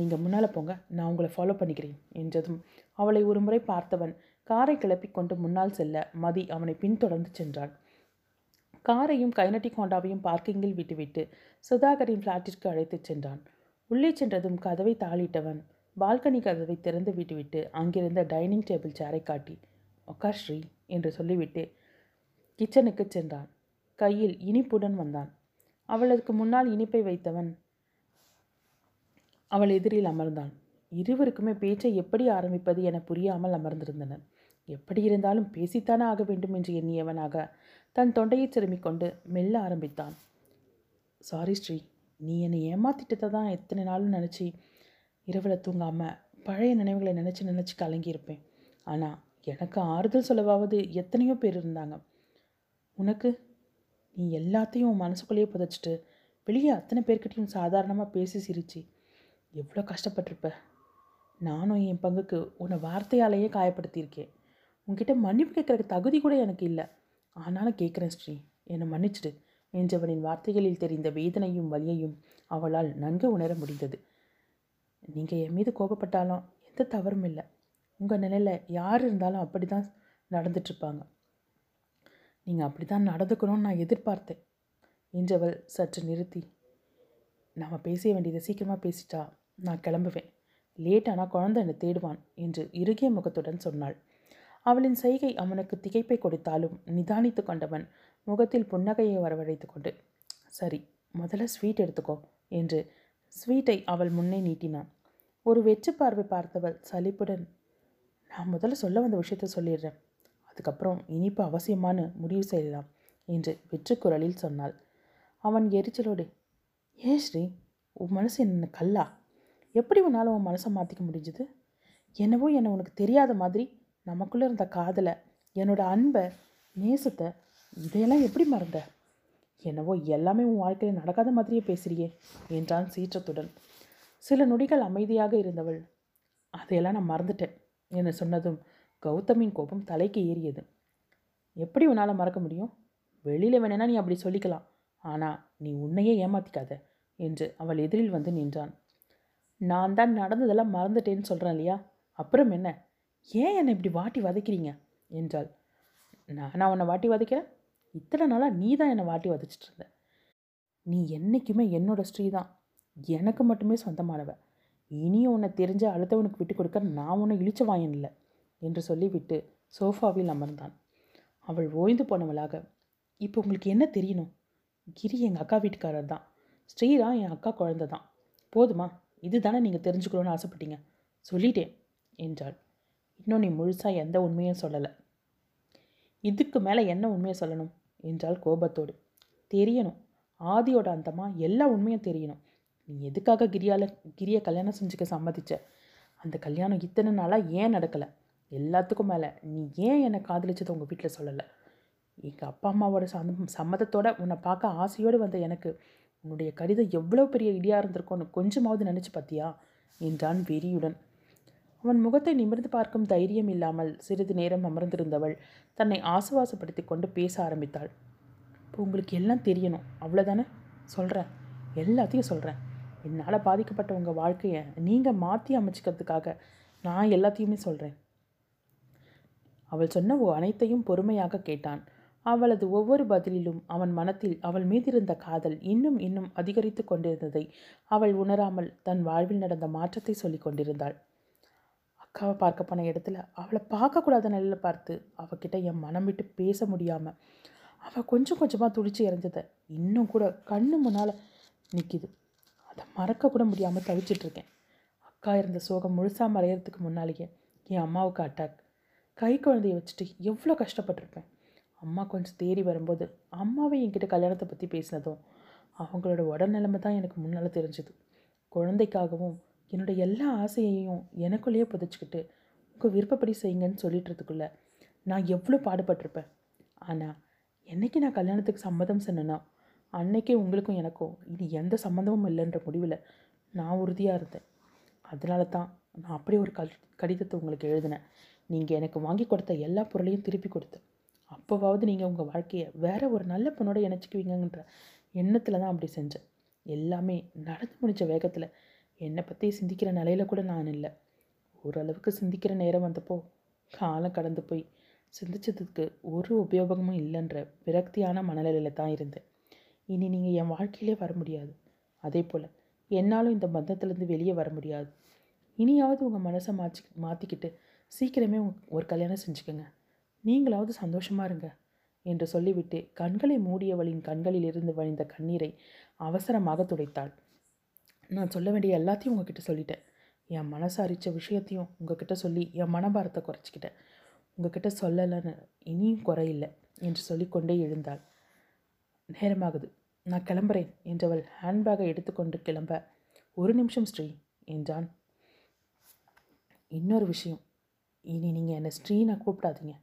நீங்கள் முன்னால் போங்க, நான் உங்களை ஃபாலோ பண்ணிக்கிறேன் என்றதும் அவளை ஒரு முறை பார்த்தவன் காரை கிளப்பிக்கொண்டு முன்னால் செல்ல மதி அவனை பின்தொடர்ந்து சென்றாள். காரையும் கைனட்டிக் ஹோண்டாவையும் பார்க்கிங்கில் விட்டுவிட்டு சுதாகரின் ஃப்ளாட்டிற்கு அழைத்துச் சென்றான். உள்ளே சென்றதும் கதவை தாளிட்டவன் பால்கனி கதவை திறந்து விட்டுவிட்டு அங்கிருந்த டைனிங் டேபிள் சேரை காட்டி உக்கார் ஸ்ரீ என்று சொல்லிவிட்டு கிச்சனுக்கு சென்றான். கையில் இனிப்புடன் வந்தான். அவளுக்கு முன்னால் இனிப்பை வைத்தவன் அவள் எதிரில் அமர்ந்தான். இருவருக்குமே பேச்சை எப்படி ஆரம்பிப்பது என புரியாமல் அமர்ந்திருந்தனர். எப்படி இருந்தாலும் பேசித்தானே ஆக வேண்டும் என்று எண்ணியவனாக தன் தொண்டையை சிறுமிக் கொண்டு மெல்ல ஆரம்பித்தான். சாரி ஸ்ரீ, நீ என்னை ஏமாத்திட்டதை தான் எத்தனை நாளும் நினச்சி இரவில் தூங்காமல் பழைய நினைவுகளை நினச்சி கலங்கியிருப்பேன். ஆனால் எனக்கு ஆறுதல் சொல்லவாவது எத்தனையோ பேர் இருந்தாங்க. உனக்கு நீ எல்லாத்தையும் உன் மனசுக்குள்ளேயே புதைச்சிட்டு வெளியே அத்தனை பேர்கிட்டையும் சாதாரணமாக பேசி சிரிச்சு எவ்வளோ கஷ்டப்பட்டிருப்ப. நானும் என் பங்குக்கு உன்னை வார்த்தையாலேயே காயப்படுத்தியிருக்கேன். உன்கிட்ட மன்னிப்பு கேட்குறக்கு தகுதி கூட எனக்கு இல்லை, ஆனாலும் கேட்குறேன் ஸ்ரீ, என்னை மன்னிச்சிடு என்றவனின் வார்த்தைகளில் தெரிந்த வேதனையும் வலியையும் அவளால் நன்கு உணர முடிந்தது. நீங்கள் என் மீது கோபப்பட்டாலும் எந்த தவறும் இல்லை. உங்கள் நிலையில் யார் இருந்தாலும் அப்படி தான் நடந்துட்டுருப்பாங்க. நீங்கள் அப்படி தான் நடந்துக்கணும்னு நான் எதிர்பார்த்தேன் என்றவள் சற்று நிறுத்தி, நாம் பேச வேண்டியதை சீக்கிரமாக பேசிட்டா நான் கிளம்புவேன், லேட்டானா குழந்தை என்னை தேடுவான் என்று இறுகிய முகத்துடன் சொன்னாள். அவளின் செய்கை அவனுக்கு திகைப்பை கொடுத்தாலும் நிதானித்து கொண்டவன் முகத்தில் புன்னகையை வரவழைத்து கொண்டு, சரி முதல்ல ஸ்வீட் எடுத்துக்கோ என்று ஸ்வீட்டை அவள் முன்னே நீட்டினான். ஒரு வெற்று பார்வை பார்த்தவள் சலிப்புடன், நான் முதல்ல சொல்ல வந்த விஷயத்த சொல்லிடுறேன், அதுக்கப்புறம் இனிப்பு அவசியமான முடிவு செய்யலாம் என்று வெற்று குரலில் சொன்னாள். அவன் எரிச்சலோடு, ஏன் ஸ்ரீ, உன் மனசு என்ன கல்லா? எப்படி உன்னால் உன் மனசை மாற்றிக்க முடிஞ்சுது? என்னவோ என்னை உனக்கு தெரியாத மாதிரி நமக்குள்ளே இருந்த காதலை, என்னோடய அன்பை, நேசத்தை, இதையெல்லாம் எப்படி மறந்த? என்னவோ எல்லாமே உன் வாழ்க்கையில் நடக்காத மாதிரியே பேசுறியே என்றான் சீற்றத்துடன். சில நொடிகள் அமைதியாக இருந்தவள், அதையெல்லாம் நான் மறந்துட்டேன் என்று சொன்னதும் கௌதமின் கோபம் தலைக்கு ஏறியது. எப்படி உன்னால் மறக்க முடியும்? வெளியில் வேணும்னா நீ அப்படி சொல்லிக்கலாம், ஆனால் நீ உன்னையே ஏமாற்றிக்காத என்று அவள் எதிரில் வந்து நின்றான். நான் தான் நடந்ததெல்லாம் மறந்துட்டேன்னு சொல்கிறேன் இல்லையா, அப்புறம் என்ன? ஏன் என்னை இப்படி வாட்டி வதைக்கிறீங்க என்றாள். நான் உன்னை வாட்டி வதைக்கிறேன்? இத்தனை நாளாக நீ தான் என்னை வாட்டி வதைச்சிட்டு இருந்த. நீ என்றைக்குமே என்னோடய ஸ்ரீ தான், எனக்கு மட்டுமே சொந்தமானவ. இனி உன்னை தெரிஞ்ச அடுத்தவனுக்கு விட்டு கொடுக்க நான் உன்னை இழிச்ச வாயன் இல்லை என்று சொல்லிவிட்டு சோஃபாவில் அமர்ந்தான். அவள் ஓய்ந்து போனவளாக, இப்போ உங்களுக்கு என்ன தெரியணும்? கிரி எங்கள் அக்கா வீட்டுக்காரர் தான், ஸ்ரீராம் என் அக்கா குழந்தை தான். போதுமா? இது தானே நீங்கள் தெரிஞ்சுக்கணும்னு ஆசைப்பட்டீங்க? சொல்லிட்டேன் என்றாள். இன்னும் நீ முழுசாக எந்த உண்மையும் சொல்லலை. இதுக்கு மேலே என்ன உண்மையை சொல்லணும் என்றாள் கோபத்தோடு. தெரியணும், ஆதியோட அந்தமாக எல்லா உண்மையும் தெரியணும். நீ எதுக்காக கிரியை கல்யாணம் செஞ்சுக்க சம்மதிச்ச? அந்த கல்யாணம் இத்தனை நாளாக ஏன் நடக்கலை? எல்லாத்துக்கும் மேலே நீ ஏன் என்னை காதலிச்சது உங்கள் வீட்டில் சொல்லலை? எங்கள் அப்பா அம்மாவோட சம்மதத்தோடு உன்னை பார்க்க ஆசையோடு வந்த எனக்கு உன்னுடைய கடிதம் எவ்வளோ பெரிய இடியாக இருந்திருக்கோன்னு கொஞ்சமாவது நினச்சி பார்த்தியா என்றான் வெறியுடன். அவன் முகத்தை நிமிர்ந்து பார்க்கும் தைரியம் இல்லாமல் சிறிது நேரம் அமர்ந்திருந்தவள் தன்னை ஆசுவாசப்படுத்தி கொண்டு பேச ஆரம்பித்தாள். இப்போ உங்களுக்கு எல்லாம் தெரியணும், அவ்வளோதானே? சொல்கிறேன், எல்லாத்தையும் சொல்கிறேன். என்னால் பாதிக்கப்பட்ட உங்கள் வாழ்க்கையை நீங்கள் மாற்றி அமைச்சிக்கிறதுக்காக நான் எல்லாத்தையுமே சொல்கிறேன். அவள் சொன்ன அனைத்தையும் பொறுமையாக கேட்டான். அவளது ஒவ்வொரு பதிலிலும் அவன் மனத்தில் அவள் மீதிருந்த காதல் இன்னும் இன்னும் அதிகரித்து கொண்டிருந்ததை அவள் உணராமல் தன் வாழ்வில் நடந்த மாற்றத்தை சொல்லி கொண்டிருந்தாள். அக்காவை பார்க்க போன இடத்துல அவளை பார்க்கக்கூடாத நிலையில் பார்த்து அவகிட்ட என் மனம் விட்டு பேச முடியாமல் அவள் கொஞ்சம் கொஞ்சமாக துடிச்சு இறந்ததை இன்னும் கூட கண்ணு முன்னால் நிற்கிது. அதை மறக்கக்கூட முடியாமல் தவிச்சிட்ருக்கேன். அக்கா இருந்த சோகம் முழுசாக மறையிறதுக்கு முன்னாலேயே என் அம்மாவுக்கு அட்டாக். கை குழந்தையை வச்சுட்டு எவ்வளோ கஷ்டப்பட்டிருப்பேன். அம்மா கொஞ்சம் தேறி வரும்போது அம்மாவை என்கிட்ட கல்யாணத்தை பற்றி பேசினதும் அவங்களோட உடல்நிலைமை தான் எனக்கு முன்னால் தெரிஞ்சுது. குழந்தைக்காகவும் என்னோடய எல்லா ஆசையையும் எனக்குள்ளேயே புதைச்சிக்கிட்டு உங்கள் விருப்பப்படி செய்யுங்கன்னு சொல்லிட்டுறதுக்குள்ளே நான் எவ்வளோ பாடுபட்டிருப்பேன். ஆனால் என்றைக்கு நான் கல்யாணத்துக்கு சம்மதம் சொன்னேன்னா அன்றைக்கே உங்களுக்கும் எனக்கும் இனி எந்த சம்மந்தமும் இல்லைன்ற முடிவில் நான் உறுதியாக இருந்தேன். அதனால தான் நான் அப்படியே ஒரு கடிதத்தை உங்களுக்கு எழுதினேன். நீங்கள் எனக்கு வாங்கி கொடுத்த எல்லா பொருளையும் திருப்பி கொடுத்தேன். அப்போவாவது நீங்கள் உங்கள் வாழ்க்கையை வேறு ஒரு நல்ல பொண்ணோட இணைச்சிக்குவீங்கன்ற எண்ணத்தில் தான் அப்படி செஞ்சேன். எல்லாமே நடந்து முடிஞ்ச வேகத்தில் என்னை பற்றி சிந்திக்கிற நிலையில் கூட நான் இல்லை. ஓரளவுக்கு சிந்திக்கிற நேரம் வந்தப்போ காலம் கடந்து போய் சிந்திச்சதுக்கு ஒரு உபயோகமும் இல்லைன்ற விரக்தியான மனநிலையில் தான் இருந்தேன். இனி நீங்கள் என் வாழ்க்கையிலே வர முடியாது. அதே போல் என்னாலும் இந்த பந்தத்துலேருந்து வெளியே வர முடியாது. இனியாவது உங்கள் மனசை மாற்றிக்கிட்டு சீக்கிரமே ஒரு கல்யாணம் செஞ்சுக்கோங்க. நீங்களாவது சந்தோஷமாக இருங்க என்று சொல்லிவிட்டு கண்களை மூடியவளின் கண்களில் இருந்து வழிந்த கண்ணீரை அவசரமாக துடைத்தாள். நான் சொல்ல வேண்டிய எல்லாத்தையும் உங்ககிட்ட சொல்லிட்டேன். என் மனசை அரித்த விஷயத்தையும் உங்ககிட்ட சொல்லி என் மனபாரத்தை குறைச்சிக்கிட்டேன். உங்ககிட்ட சொல்லலைன்னு இனியும் குறையில்லை என்று சொல்லிக்கொண்டே எழுந்தாள். நேரமாகுது, நான் கிளம்புறேன் என்றவள் ஹேண்ட்பேக்கை எடுத்துக்கொண்டு கிளம்ப, ஒரு நிமிஷம் ஸ்ரீ என்றான். இன்னொரு விஷயம், இனி நீங்கள் என்னை ஸ்ரீனை கூப்பிடாதீங்க.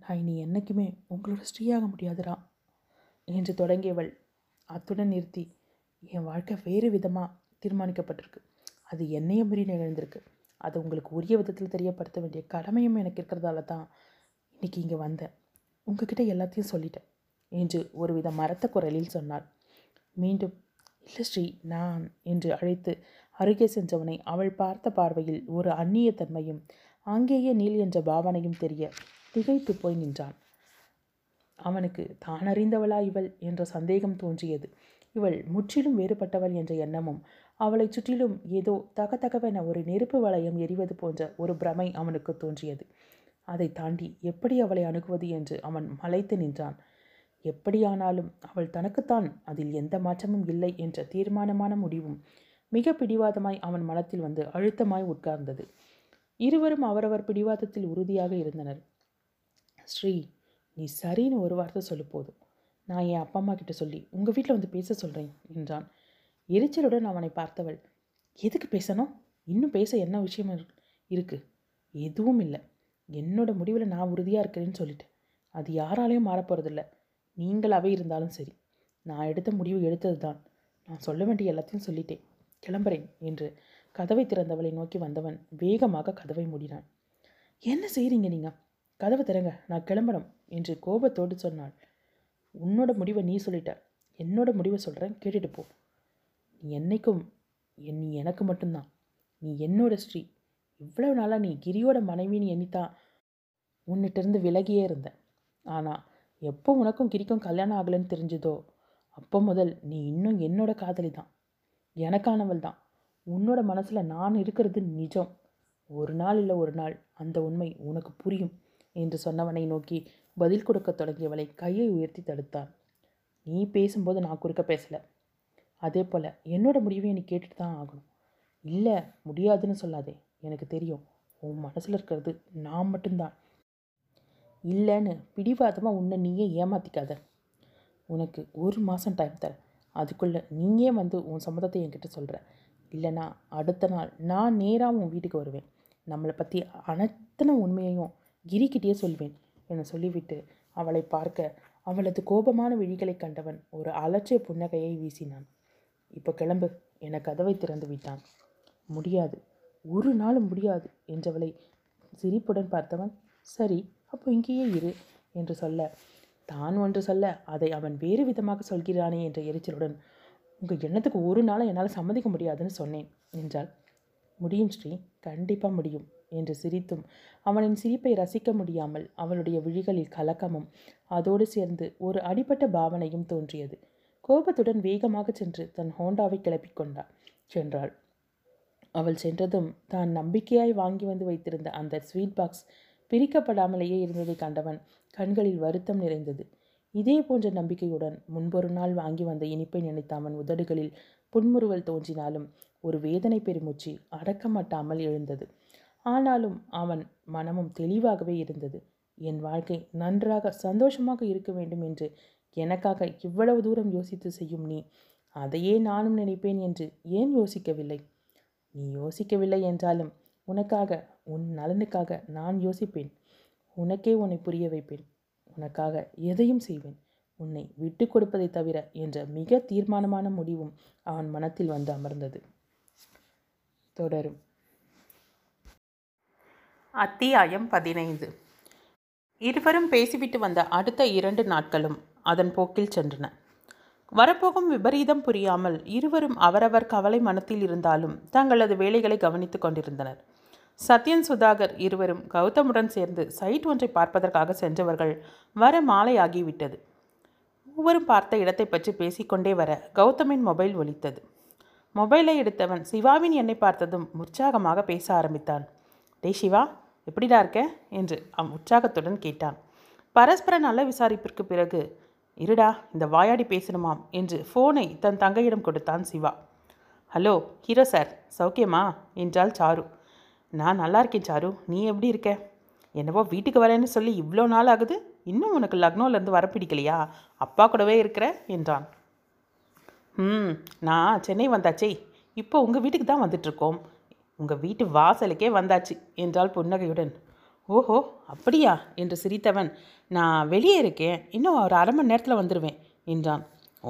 நான் இனி என்றைக்குமே உங்களோட ஸ்ரீயாக முடியாதுரா என்று தொடங்கியவள் அத்துடன் நிறுத்தி, என் வாழ்க்கை வேறு விதமாக தீர்மானிக்கப்பட்டிருக்கு. அது என்னைய மீறி நிகழ்ந்திருக்கு. அதை உங்களுக்கு உரிய விதத்தில் தெரியப்படுத்த வேண்டிய கடமையும் எனக்கு இருக்கிறதால தான் இன்றைக்கி இங்கே வந்தேன். உங்ககிட்ட எல்லாத்தையும் சொல்லிட்டேன் என்று ஒரு வித மரத்த குரலில் சொன்னாள். மீண்டும் இல்லை ஸ்ரீ நான் என்று அழைத்து அருகே சென்றவனை அவள் பார்த்த பார்வையில் ஒரு அந்நிய தன்மையும் அங்கேயே நீள் என்ற பாவனையும் தெரிய திகைத்து போய் நின்றான். அவனுக்கு தான் அறிந்தவளா இவள் என்ற சந்தேகம் தோன்றியது. இவள் முற்றிலும் வேறுபட்டவள் என்ற எண்ணமும் அவளை சுற்றிலும் ஏதோ தகதகவென ஒரு நெருப்பு வளையம் எரிவது போன்ற ஒரு பிரமை அவனுக்கு தோன்றியது. அதை தாண்டி எப்படி அவளை அணுகுவது என்று அவன் மலைத்து நின்றான். எப்படியானாலும் அவள் தனக்குத்தான், அதில் எந்த மாற்றமும் இல்லை என்ற தீர்மானமான முடிவும் மிக பிடிவாதமாய் அவன் மனத்தில் வந்து அழுத்தமாய் உட்கார்ந்தது. இருவரும் அவரவர் பிடிவாதத்தில் உறுதியாக இருந்தனர். ஸ்ரீ, நீ சரின்னு ஒரு வார்த்தை சொல்லு போதும். நான் என் அப்பா அம்மா கிட்ட சொல்லி உங்கள் வீட்டில் வந்து பேச சொல்கிறேன் என்றான். எரிச்சலுடன் அவனை பார்த்தவள், எதுக்கு பேசணும்? இன்னும் பேச என்ன விஷயம் இருக்குது? எதுவும் இல்லை. என்னோட முடிவில் நான் உறுதியாக இருக்கிறேன்னு சொல்லிட்டேன். அது யாராலையும் மாறப்போகிறதில்ல. நீங்களாகவே இருந்தாலும் சரி. நான் எடுத்த முடிவு எடுத்தது தான். நான் சொல்ல வேண்டிய எல்லாத்தையும் சொல்லிட்டேன். கிளம்புறேன் என்று கதவை திறந்தவளை நோக்கி வந்தவன் வேகமாக கதவை மூடினான். என்ன செய்கிறீங்க நீங்கள்? கதவை திறங்க, நான் கிளம்பணும் என்று கோபத்தோடு சொன்னாள். உன்னோட முடிவை நீ சொல்லிட்ட, என்னோட முடிவை சொல்கிறேன், கேட்டுட்டு போ. நீ என்றைக்கும் நீ எனக்கு மட்டும்தான். நீ என்னோட ஸ்ரீ. இவ்வளோ நாளாக நீ கிரியோட மனைவின்னு எண்ணித்தான் உன்னிட்டிருந்து விலகியே இருந்தேன். ஆனால் எப்போ உனக்கும் கிரிக்கும் கல்யாணம் ஆகலைன்னு தெரிஞ்சதோ அப்போ முதல் நீ இன்னும் என்னோட காதலி தான், எனக்கானவள் தான். உன்னோட மனசில் நான் இருக்கிறது நிஜம். ஒரு நாள் இல்லை ஒரு நாள் அந்த உண்மை உனக்கு புரியும் என்று சொன்னவனை நோக்கி பதில் கொடுக்க தொடங்கியவளை கையை உயர்த்தி தடுத்தான். நீ பேசும்போது நான் குறுக்க பேசலை. அதே போல் என்னோட முடிவை நீ கேட்டுட்டு தான் ஆகணும். இல்லை முடியாதுன்னு சொல்லாதே, எனக்கு தெரியும் உன் மனசில் இருக்கிறது நான் மட்டும்தான். இல்லைன்னு பிடிவாதமாக உன்னை நீயே ஏமாற்றிக்காத. உனக்கு 1 மாதம் டைம் தரேன். அதுக்குள்ளே நீயே வந்து உன் சம்மதத்தை என்கிட்ட சொல்கிற. இல்லைனா அடுத்த நாள் நான் நேராக உன் வீட்டுக்கு வருவேன். நம்மளை பற்றி அனைத்தன உண்மையையும் கிரிக்கிட்டே சொல்வேன் என சொல்லிவிட்டு அவளை பார்க்க அவளது கோபமான விழிகளை கண்டவன் ஒரு அலட்சிய புன்னகையை வீசினான். இப்போ கிளம்பு என கதவை திறந்து விட்டான். முடியாது, ஒரு நாளும் முடியாது என்றவளை சிரிப்புடன் பார்த்தவன் சரி அப்போ இங்கேயே இரு என்று சொல்ல, தான் ஒன்று சொல்ல அதை அவன் வேறு விதமாக சொல்கிறானே என்ற எரிச்சலுடன் உங்கள் எண்ணத்துக்கு ஒரு நாளை என்னால் சம்மதிக்க முடியாதுன்னு சொன்னேன் என்றாள். முடியும் ஸ்ரீ, கண்டிப்பாக முடியும் என்று சிரித்தும் அவனின் சிரிப்பை ரசிக்க முடியாமல் அவளுடைய விழிகளில் கலக்கமும் அதோடு சேர்ந்து ஒரு அடிபட்ட பாவனையும் தோன்றியது. கோபத்துடன் வேகமாக சென்று தன் ஹோண்டாவை கிளப்பிக் கொண்டாள் சென்றாள். அவள் சென்றதும் தான் நம்பிக்கையாய் வாங்கி வந்து வைத்திருந்த அந்த ஸ்வீட் பாக்ஸ் பிரிக்கப்படாமலேயே இருந்ததை கண்டவன் கண்களில் வருத்தம் நிறைந்தது. இதே போன்ற நம்பிக்கையுடன் முன்பொரு நாள் வாங்கி வந்த இனிப்பை நினைத்தாமன் உதடுகளில் புன்முறுவல் தோன்றினாலும் ஒரு வேதனை பெருமூச்சு அடக்கமாட்டாமல் எழுந்தது. ஆனாலும் அவன் மனமும் தெளிவாகவே இருந்தது. என் வாழ்க்கை நன்றாக சந்தோஷமாக இருக்க வேண்டும் என்று எனக்காக இவ்வளவு தூரம் யோசித்து செய்யும் நீ, அதையே நானும் நினைப்பேன் என்று ஏன் யோசிக்கவில்லை? நீ யோசிக்கவில்லை என்றாலும் உனக்காக, உன் நலனுக்காக நான் யோசிப்பேன். உனக்கே உன்னை புரிய வைப்பேன். உனக்காக எதையும் செய்வேன். உன்னை விட்டு கொடுப்பதை தவிர என்ற மிக தீர்மானமான முடிவும் அவன் மனத்தில் வந்து அமர்ந்தது. தொடரும். அத்தியாயம் 15. இருவரும் பேசிவிட்டு வந்த அடுத்த 2 நாட்களும் அதன் போக்கில் சென்றன. வரப்போகும் விபரீதம் புரியாமல் இருவரும் அவரவர் கவலை மனத்தில் இருந்தாலும் தங்களது வேலைகளை கவனித்து கொண்டிருந்தனர். சத்யன் சுதாகர் இருவரும் கௌதமுடன் சேர்ந்து சைட் ஒன்றை பார்ப்பதற்காக சென்றவர்கள் வர மாலையாகிவிட்டது. மூவரும் பார்த்த இடத்தை பற்றி பேசிக்கொண்டே வர கௌதமின் மொபைல் ஒலித்தது. மொபைலை எடுத்தவன் சிவாவின் எண்ணை பார்த்ததும் உற்சாகமாக பேச ஆரம்பித்தான். டே சிவா, எப்படிடா இருக்க என்று அவன் உற்சாகத்துடன் கேட்டான். பரஸ்பர நல்ல விசாரிப்பிற்கு பிறகு இருடா இந்த வாயாடி பேசணுமாம் என்று ஃபோனை தன் தங்கையிடம் கொடுத்தான் சிவா. ஹலோ ஹீரோ சார், சௌக்கியமா என்றாள் சாரு. நான் நல்லா இருக்கேன் சாரு, நீ எப்படி இருக்க? என்னவோ வீட்டுக்கு வரேன்னு சொல்லி இவ்வளோ நாள் ஆகுது, இன்னும் உனக்கு லக்னோலேருந்து வரப்பிடிக்கலையா? அப்பா கூடவே இருக்கிற என்றான். நான் சென்னை வந்தாச்சே, இப்போ உங்கள் வீட்டுக்கு தான் வந்துட்டுருக்கோம். உங்கள் வீட்டு வாசலுக்கே வந்தாச்சு என்றாள் புன்னகையுடன். ஓஹோ அப்படியா என்று சிரித்தவன், நான் வெளியே இருக்கேன், இன்னும் ஒரு 1/2 மணி நேரத்தில் வந்துடுவேன் என்றான்.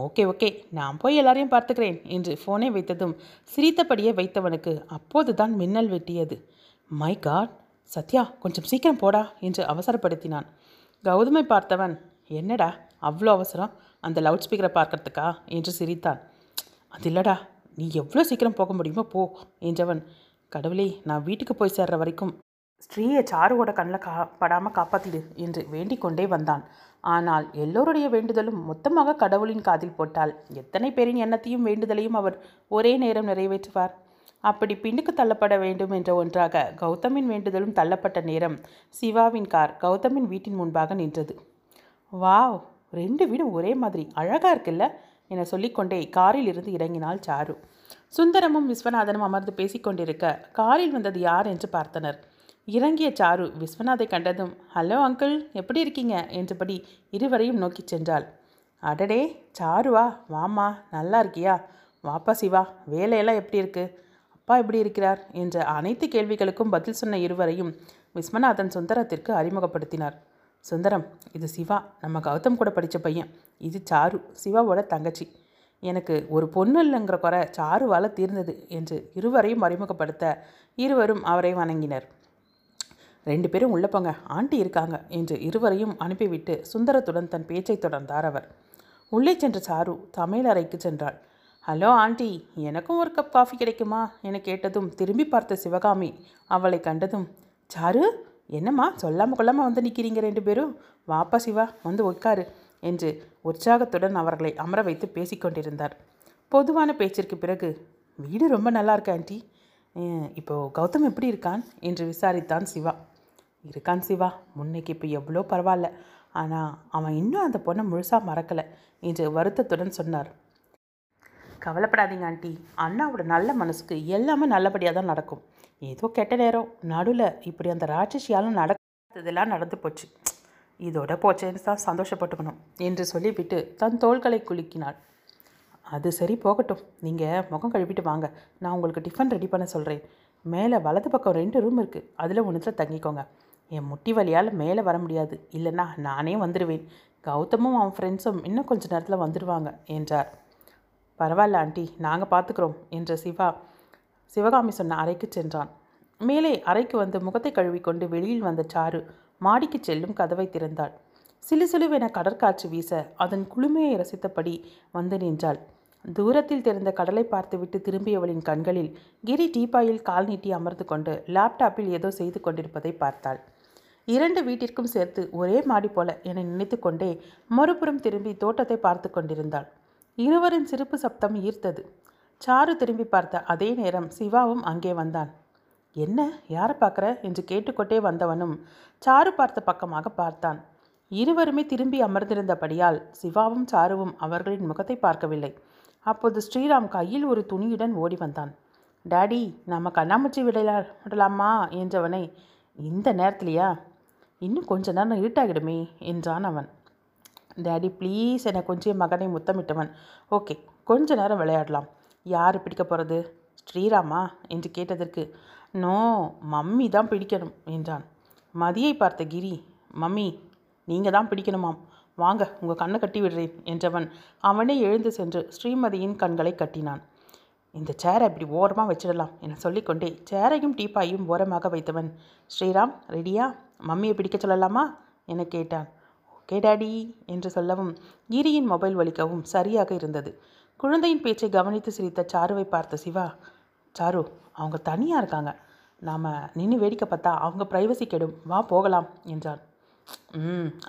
ஓகே ஓகே, நான் போய் எல்லாரையும் பார்த்துக்கிறேன் என்று ஃபோனை வைத்ததும் சிரித்தபடியே வைத்தவனுக்கு அப்போது தான் மின்னல் வெட்டியது. மை காட் சத்யா, கொஞ்சம் சீக்கிரம் போடா என்று அவசரப்படுத்தினான். கௌதமை பார்த்தவன், என்னடா அவ்வளோ அவசரம் அந்த லவுட்ஸ்பீக்கரை பார்க்கறதுக்கா என்று சிரித்தான். அது இல்லடா, நீ எவ்வளோ சீக்கிரம் போக முடியுமோ போ என்றவன். கடவுளே, நான் வீட்டுக்கு போய் சேர்ற வரைக்கும் ஸ்ரீயை சாருவோட கண்ணில் படாமல் காப்பாற்றிடு என்று வேண்டிக் கொண்டே வந்தான். ஆனால் எல்லோருடைய வேண்டுதலும் மொத்தமாக கடவுளின் காதில் போட்டால் எத்தனை பேரின் எண்ணத்தையும் வேண்டுதலையும் அவர் ஒரே நேரம் நிறைவேற்றுவார்? அப்படி பின்னுக்கு தள்ளப்பட வேண்டும் என்ற ஒன்றாக கௌதமின் வேண்டுதலும் தள்ளப்பட்ட நேரம் சிவாவின் கார் கௌதமின் வீட்டின் முன்பாக நின்றது. வாவ், 2 வீடும் ஒரே மாதிரி அழகாக இருக்குல்ல என சொல்லிக்கொண்டே காரில் இருந்து இறங்கினாள் சாரு. சுந்தரமும் விஸ்வநாதனும் அமர்ந்து பேசிக்கொண்டிருக்க காரில் வந்தது யார் என்று பார்த்தனர். இறங்கிய சாரு விஸ்வநாதை கண்டதும் ஹலோ அங்கிள், எப்படி இருக்கீங்க என்றபடி இருவரையும் நோக்கி சென்றாள். அடடே சாருவா, வாமா, நல்லா இருக்கியா? வாப்பா சிவா, வேலையெல்லாம் எப்படி இருக்கு? அப்பா எப்படி இருக்கிறார் என்ற அனைத்து கேள்விகளுக்கும் பதில் சொன்ன இருவரையும் விஸ்வநாதன் சுந்தரத்திற்கு அறிமுகப்படுத்தினார். சுந்தரம், இது சிவா, நம்ம கௌதம் கூட படித்த பையன். இது சாரு, சிவாவோட தங்கச்சி. எனக்கு ஒரு பொண்ணு இல்லைங்கிற குறை சாருவால் தீர்ந்தது என்று இருவரையும் அறிமுகப்படுத்த இருவரும் அவரை வணங்கினர். 2 பேரும் உள்ளே போங்க, ஆண்டி இருக்காங்க என்று இருவரையும் அனுப்பிவிட்டு சுந்தரத்துடன் தன் பேச்சை தொடர்ந்தார் அவர். உள்ளே சென்ற சாரு சமையல் அறைக்கு சென்றாள். ஹலோ ஆண்டி, எனக்கும் ஒரு கப் காஃபி கிடைக்குமா என கேட்டதும் திரும்பி பார்த்த சிவகாமி அவளை கண்டதும் சாரு, என்னம்மா சொல்லாமல் கொள்ளாமல் வந்து நிற்கிறீங்க 2 பேரும்? வாப்பா சிவா, வந்து உட்காரு என்று உற்சாகத்துடன் அவர்களை அமர வைத்து பேசிக்கொண்டிருந்தார். பொதுவான பேச்சிற்கு பிறகு வீடு ரொம்ப நல்லா இருக்கு ஆண்டி. இப்போது கௌதம் எப்படி இருக்கான் என்று விசாரித்தான் சிவா. இருக்கான் சிவா, முன்னைக்கு இப்போ எவ்வளோ பரவாயில்ல, ஆனால் அவன் இன்னும் அந்த பொண்ணை முழுசாக மறக்கலை என்று வருத்தத்துடன் சொன்னார். கவலைப்படாதீங்க ஆண்டி, அண்ணாவோட நல்ல மனசுக்கு எல்லாமே நல்லபடியாக தான் நடக்கும். ஏதோ கெட்ட நேரம் நடுவில் இப்படி அந்த ராட்சசியாலும் நடக்காததெல்லாம் நடந்து போச்சு, இதோட போச்சேன்னு தான் சந்தோஷப்பட்டுக்கணும் என்று சொல்லிவிட்டு தன் தோள்களை குலுக்கினாள். அது சரி போகட்டும், நீங்கள் முகம் கழுவிட்டு வாங்க, நான் உங்களுக்கு டிஃபன் ரெடி பண்ண சொல்கிறேன். மேலே வலது பக்கம் 2 ரூம் இருக்குது, அதில் ஒன்றுத்தில் தங்கிக்கோங்க. என் முட்டி வலியால் மேலே வர முடியாது, இல்லைன்னா நானே வந்துடுவேன். கௌதமும் அவன் ஃப்ரெண்ட்ஸும் இன்னும் கொஞ்சம் நேரத்தில் வந்துடுவாங்க என்றார். பரவாயில்ல ஆண்டி, நாங்கள் பார்த்துக்குறோம் என்ற சிவகாமி சொன்ன அறைக்கு சென்றான். மேலே அறைக்கு வந்து முகத்தை கழுவிக்கொண்டு வெளியில் வந்த சாரு மாடிக்கு செல்லும் கதவை திறந்தாள். சிலுசிலுவென கடற்காற்று வீச அதன் குளுமையை ரசித்தபடி வந்து நின்றாள். தூரத்தில் தெரிந்த கடலை பார்த்துவிட்டு திரும்பியவளின் கண்களில் கிரி டீப்பாயில் கால் நீட்டி அமர்ந்து கொண்டு லேப்டாப்பில் ஏதோ செய்து கொண்டிருப்பதை பார்த்தாள். 2 வீட்டிற்கும் சேர்த்து ஒரே மாடி போல என நினைத்து கொண்டே மறுபுறம் திரும்பி தோட்டத்தை பார்த்து கொண்டிருந்தாள். இருவரின் சிரிப்பு சப்தம் ஈர்த்தது. சாரு திரும்பி பார்த்த அதே நேரம் சிவாவும் அங்கே வந்தான். என்ன, யாரை பார்க்குற என்று கேட்டுக்கொண்டே வந்தவனும் சாரு பார்த்த பக்கமாக பார்த்தான். இருவருமே திரும்பி அமர்ந்திருந்தபடியால் சிவாவும் சாருவும் அவர்களின் முகத்தை பார்க்கவில்லை. அப்போது ஸ்ரீராம் கையில் ஒரு துணியுடன் ஓடி வந்தான். டாடி, நம்ம கண்ணாமூச்சி விடலாமா என்றவனை இந்த நேரத்துலையா, இன்னும் கொஞ்ச நேரம் இருட்டாகிடுமே என்றான் அவன். டாடி ப்ளீஸ் என கொஞ்சம் மகனை முத்தமிட்டவன், ஓகே கொஞ்ச நேரம் விளையாடலாம், யார் பிடிக்க போகிறது, ஸ்ரீராமா என்று கேட்டதற்கு நோ, மம்மி தான் பிடிக்கணும் என்றான். மதியை பார்த்த கிரி, மம்மி நீங்கள் தான் பிடிக்கணுமாம், வாங்க உங்கள் கண்ணை கட்டி விடுறேன் என்றவன் அவனே எழுந்து சென்று ஸ்ரீமதியின் கண்களை கட்டினான். இந்த சேரை இப்படி ஓரமாக வச்சிடலாம் என சொல்லிக்கொண்டே சேரையும் டீப்பாயும் ஓரமாக வைத்தவன், ஸ்ரீராம் ரெடியா, மம்மியை பிடிக்க சொல்லலாமா என கேட்டான். ஓகே டாடி என்று சொல்லவும் கிரியின் மொபைல் ஒலிக்கவும் சரியாக இருந்தது. குழந்தையின் பேச்சை கவனித்து சிரித்த சாருவை பார்த்த சிவா, சாரு அவங்க தனியாக இருக்காங்க, நாம் நின்று வேடிக்கை பார்த்தா அவங்க ப்ரைவசி கெடும், வா போகலாம் என்றான்.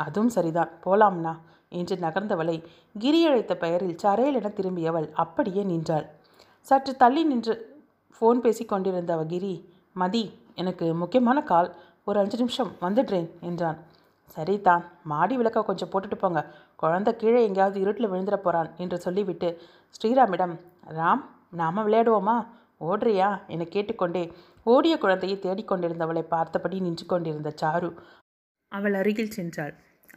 அதுவும் சரிதான், போலாம்னா என்று நகர்ந்தவளை கிரி அழைத்த பெயரில் சரையல் என திரும்பியவள் அப்படியே நின்றாள். சற்று தள்ளி நின்று ஃபோன் பேசி கொண்டிருந்தவ கிரி, மதி எனக்கு முக்கியமான கால், ஒரு 5 நிமிஷம் வந்துடுறேன் என்றான். சரி தான், மாடி விளக்க கொஞ்சம் போட்டுட்டு போங்க, குழந்தை கீழே எங்கேயாவது இருட்டில் விழுந்துட போகிறான் என்று சொல்லிவிட்டு ஸ்ரீராமிடம், ராம் நாம் விளையாடுவோமா, ஓடுறியா என கேட்டுக்கொண்டே ஓடிய குழந்தையை தேடிக்கொண்டிருந்தவளை பார்த்தபடி நின்று கொண்டிருந்த சாரு அவள் அருகில் சென்றாள்.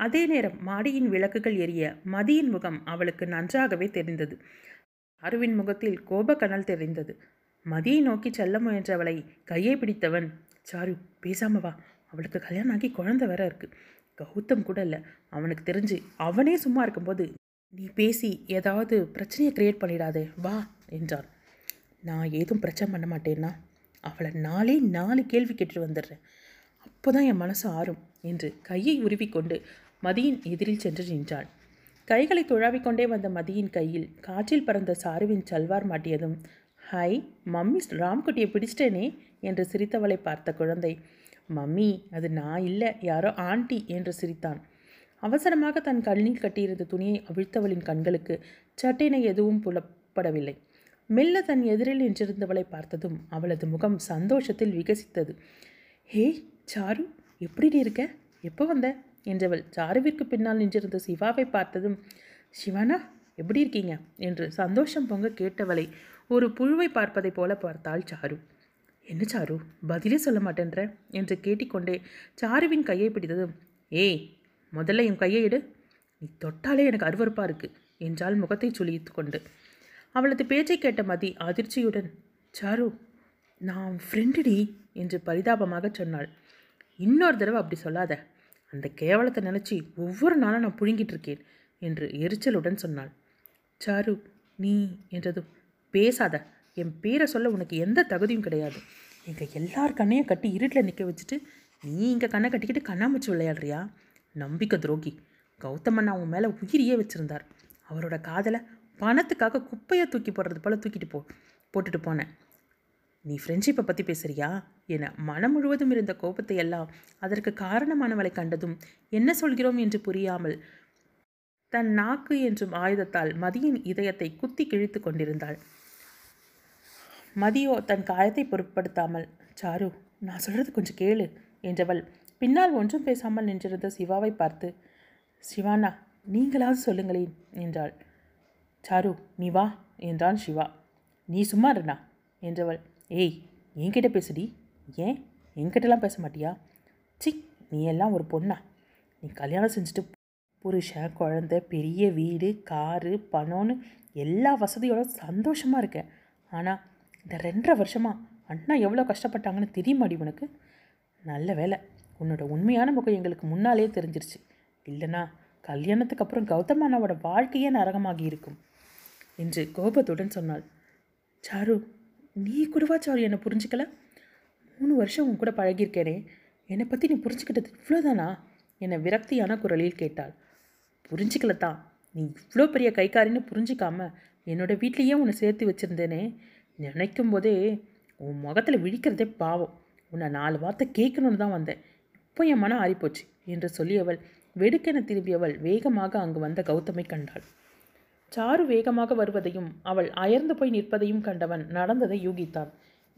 அதே நேரம் மாடியின் விளக்குகள் எரிய மதியின் முகம் அவளுக்கு நன்றாகவே தெரிந்தது. சாருவின் முகத்தில் கோபக்கனல் தெரிந்தது. மதியை நோக்கி செல்ல முயன்றவளை கையை பிடித்தவன், சாரு பேசாம வா, அவளுக்கு கல்யாணம் ஆகி குழந்தை வேற இருக்கு, கௌதம் கூட இல்லை, அவனுக்கு தெரிஞ்சு அவனே சும்மா இருக்கும்போது நீ பேசி ஏதாவது பிரச்சனையை கிரியேட் பண்ணிடாதே, வா என்றான். நான் ஏதும் பிரச்சனை பண்ண மாட்டேன்னா அவளை 4 கேள்வி கேட்டுட்டு வந்துடுறேன், அப்போ தான் என் மனசு ஆறும் என்று கையை உருவிக்கொண்டு மதியின் எதிரில் சென்று நின்றாள். கைகளை துழாவிக்கொண்டே வந்த மதியின் கையில் காற்றில் பறந்த சாருவின் சல்வார் மாட்டியதும், ஹாய் மம்மி ராம்குட்டியை பிடிச்சிட்டேனே என்று சிரித்தவளை பார்த்த குழந்தை, மம்மி அது நான் இல்லை, யாரோ ஆண்டி என்று சிரித்தான். அவசரமாக தன் கண்ணில் கட்டியிருந்த துணியை அவிழ்த்தவளின் கண்களுக்கு சட்டென எதுவும் புலப்படவில்லை. மெல்ல தன் எதிரில் நின்றிருந்தவளை பார்த்ததும் அவளது முகம் சந்தோஷத்தில் விகசித்தது. ஹே சாரு, எப்படி நீ இருக்க, எப்போ வந்த என்றவள் சாருவிற்கு பின்னால் நின்றிருந்த சிவாவை பார்த்ததும், சிவானா எப்படி இருக்கீங்க என்று சந்தோஷம் பொங்க கேட்டவளை ஒரு புழுவை பார்ப்பதை போல பார்த்தாள் சாரு. என்ன சாரு பதிலே சொல்ல மாட்டேன்ற என்று கேட்டிக்கொண்டே சாருவின் கையை பிடித்ததும், ஏய் முதல்ல என் கையை எடு, நீ தொட்டாலே எனக்கு அருவருப்பாக இருக்குது என்றால் முகத்தை சுழித்து கொண்டு. அவளது பேச்சை கேட்ட மதி அதிர்ச்சியுடன், சாரு நான் ஃப்ரெண்டுடி என்று பரிதாபமாக சொன்னாள். இன்னொரு தடவை அப்படி சொல்லாத, அந்த கேவலத்தை நினச்சி ஒவ்வொரு நாளும் நான் புழுங்கிட்டு இருக்கேன் என்று எரிச்சலுடன் சொன்னாள். சாரு நீ என்றதும், பேசாத, என் பேரை சொல்ல உனக்கு எந்த தகுதியும் கிடையாது, எங்கள் எல்லார் கண்ணையும் கட்டி இருட்டில் நிற்க வச்சுட்டு நீ இங்கே கண்ணை கட்டிக்கிட்டு கண்ணாமூச்சி விளையாடுறியா, நம்பிக்கை துரோகி. கௌதமன் அவன் மேலே உயிரியே வச்சுருந்தார், அவரோட காதலை பணத்துக்காக குப்பையை தூக்கி போடுறது போல் போட்டுட்டு போனேன், நீ ஃப்ரெண்ட்ஷிப்பை பற்றி பேசுறியா என மனம் முழுவதும் இருந்த கோபத்தை எல்லாம் அதற்கு காரணமானவளை கண்டதும் என்ன சொல்கிறோம் என்று புரியாமல் தன் நாக்கு என்றும் ஆயுதத்தால் மதியின் இதயத்தை குத்தி கிழித்து கொண்டிருந்தாள். மதியோ தன் காயத்தை பொருட்படுத்தாமல், சாரு நான் சொல்கிறது கொஞ்சம் கேளு என்றவள் பின்னால் ஒன்றும் பேசாமல் நின்றிருந்த சிவாவை பார்த்து, சிவானா நீங்களாவது சொல்லுங்களேன் என்றாள். சாரு நீ வா என்றான் சிவா. நீ சும்மா இருண்ணா என்றவள். ஏய் என்கிட்ட பேசுடி, ஏன் என்கிட்டலாம் பேச மாட்டியா? சி நீ எல்லாம் ஒரு பொண்ணா? நீ கல்யாணம் செஞ்சுட்டு புருஷன் குழந்தை பெரிய வீடு காரு பணம்னு எல்லா வசதியோட சந்தோஷமாக இருக்கேன். ஆனால் இந்த 2.5 வருஷமாக அண்ணா எவ்வளோ கஷ்டப்பட்டாங்கன்னு தெரியுமாடி உனக்கு? நல்ல வேலை உன்னோட உண்மையான முகம் எங்களுக்கு முன்னாலே தெரிஞ்சிருச்சு. இல்லைனா கல்யாணத்துக்கு அப்புறம் கௌதம் அண்ணாவோட வாழ்க்கையே நரகமாகி இருக்கும் என்று கோபத்துடன் சொன்னாள். சாரு நீ கூடவா சாரு என்னை புரிஞ்சுக்கல? 3 வருஷம் உன் கூட பழகியிருக்கேனே, என்னை பற்றி நீ புரிஞ்சுக்கிட்டது இவ்வளோதானா என்னை விரக்தியான குரலில் கேட்டாள். புரிஞ்சிக்கல தான், நீ இவ்வளோ பெரிய கைக்காரின்னு புரிஞ்சிக்காமல் என்னோட வீட்லேயே உன்னை சேர்த்து வச்சுருந்தேனே. நினைக்கும் போதே உன் முகத்தில் விழிக்கிறதே பாவம். உன்னை 4 வார்த்தை கேட்கணுன்னு தான் வந்தேன், இப்போ என் மனம் ஆறிப்போச்சு என்று சொல்லியவள் வெடுக்கென திரும்பியவள் வேகமாக அங்கு வந்த கௌதமை கண்டாள். சாரு வேகமாக வருவதையும் அவள் அயர்ந்து போய் நிற்பதையும் கண்டவன் நடந்ததை யூகித்தான்.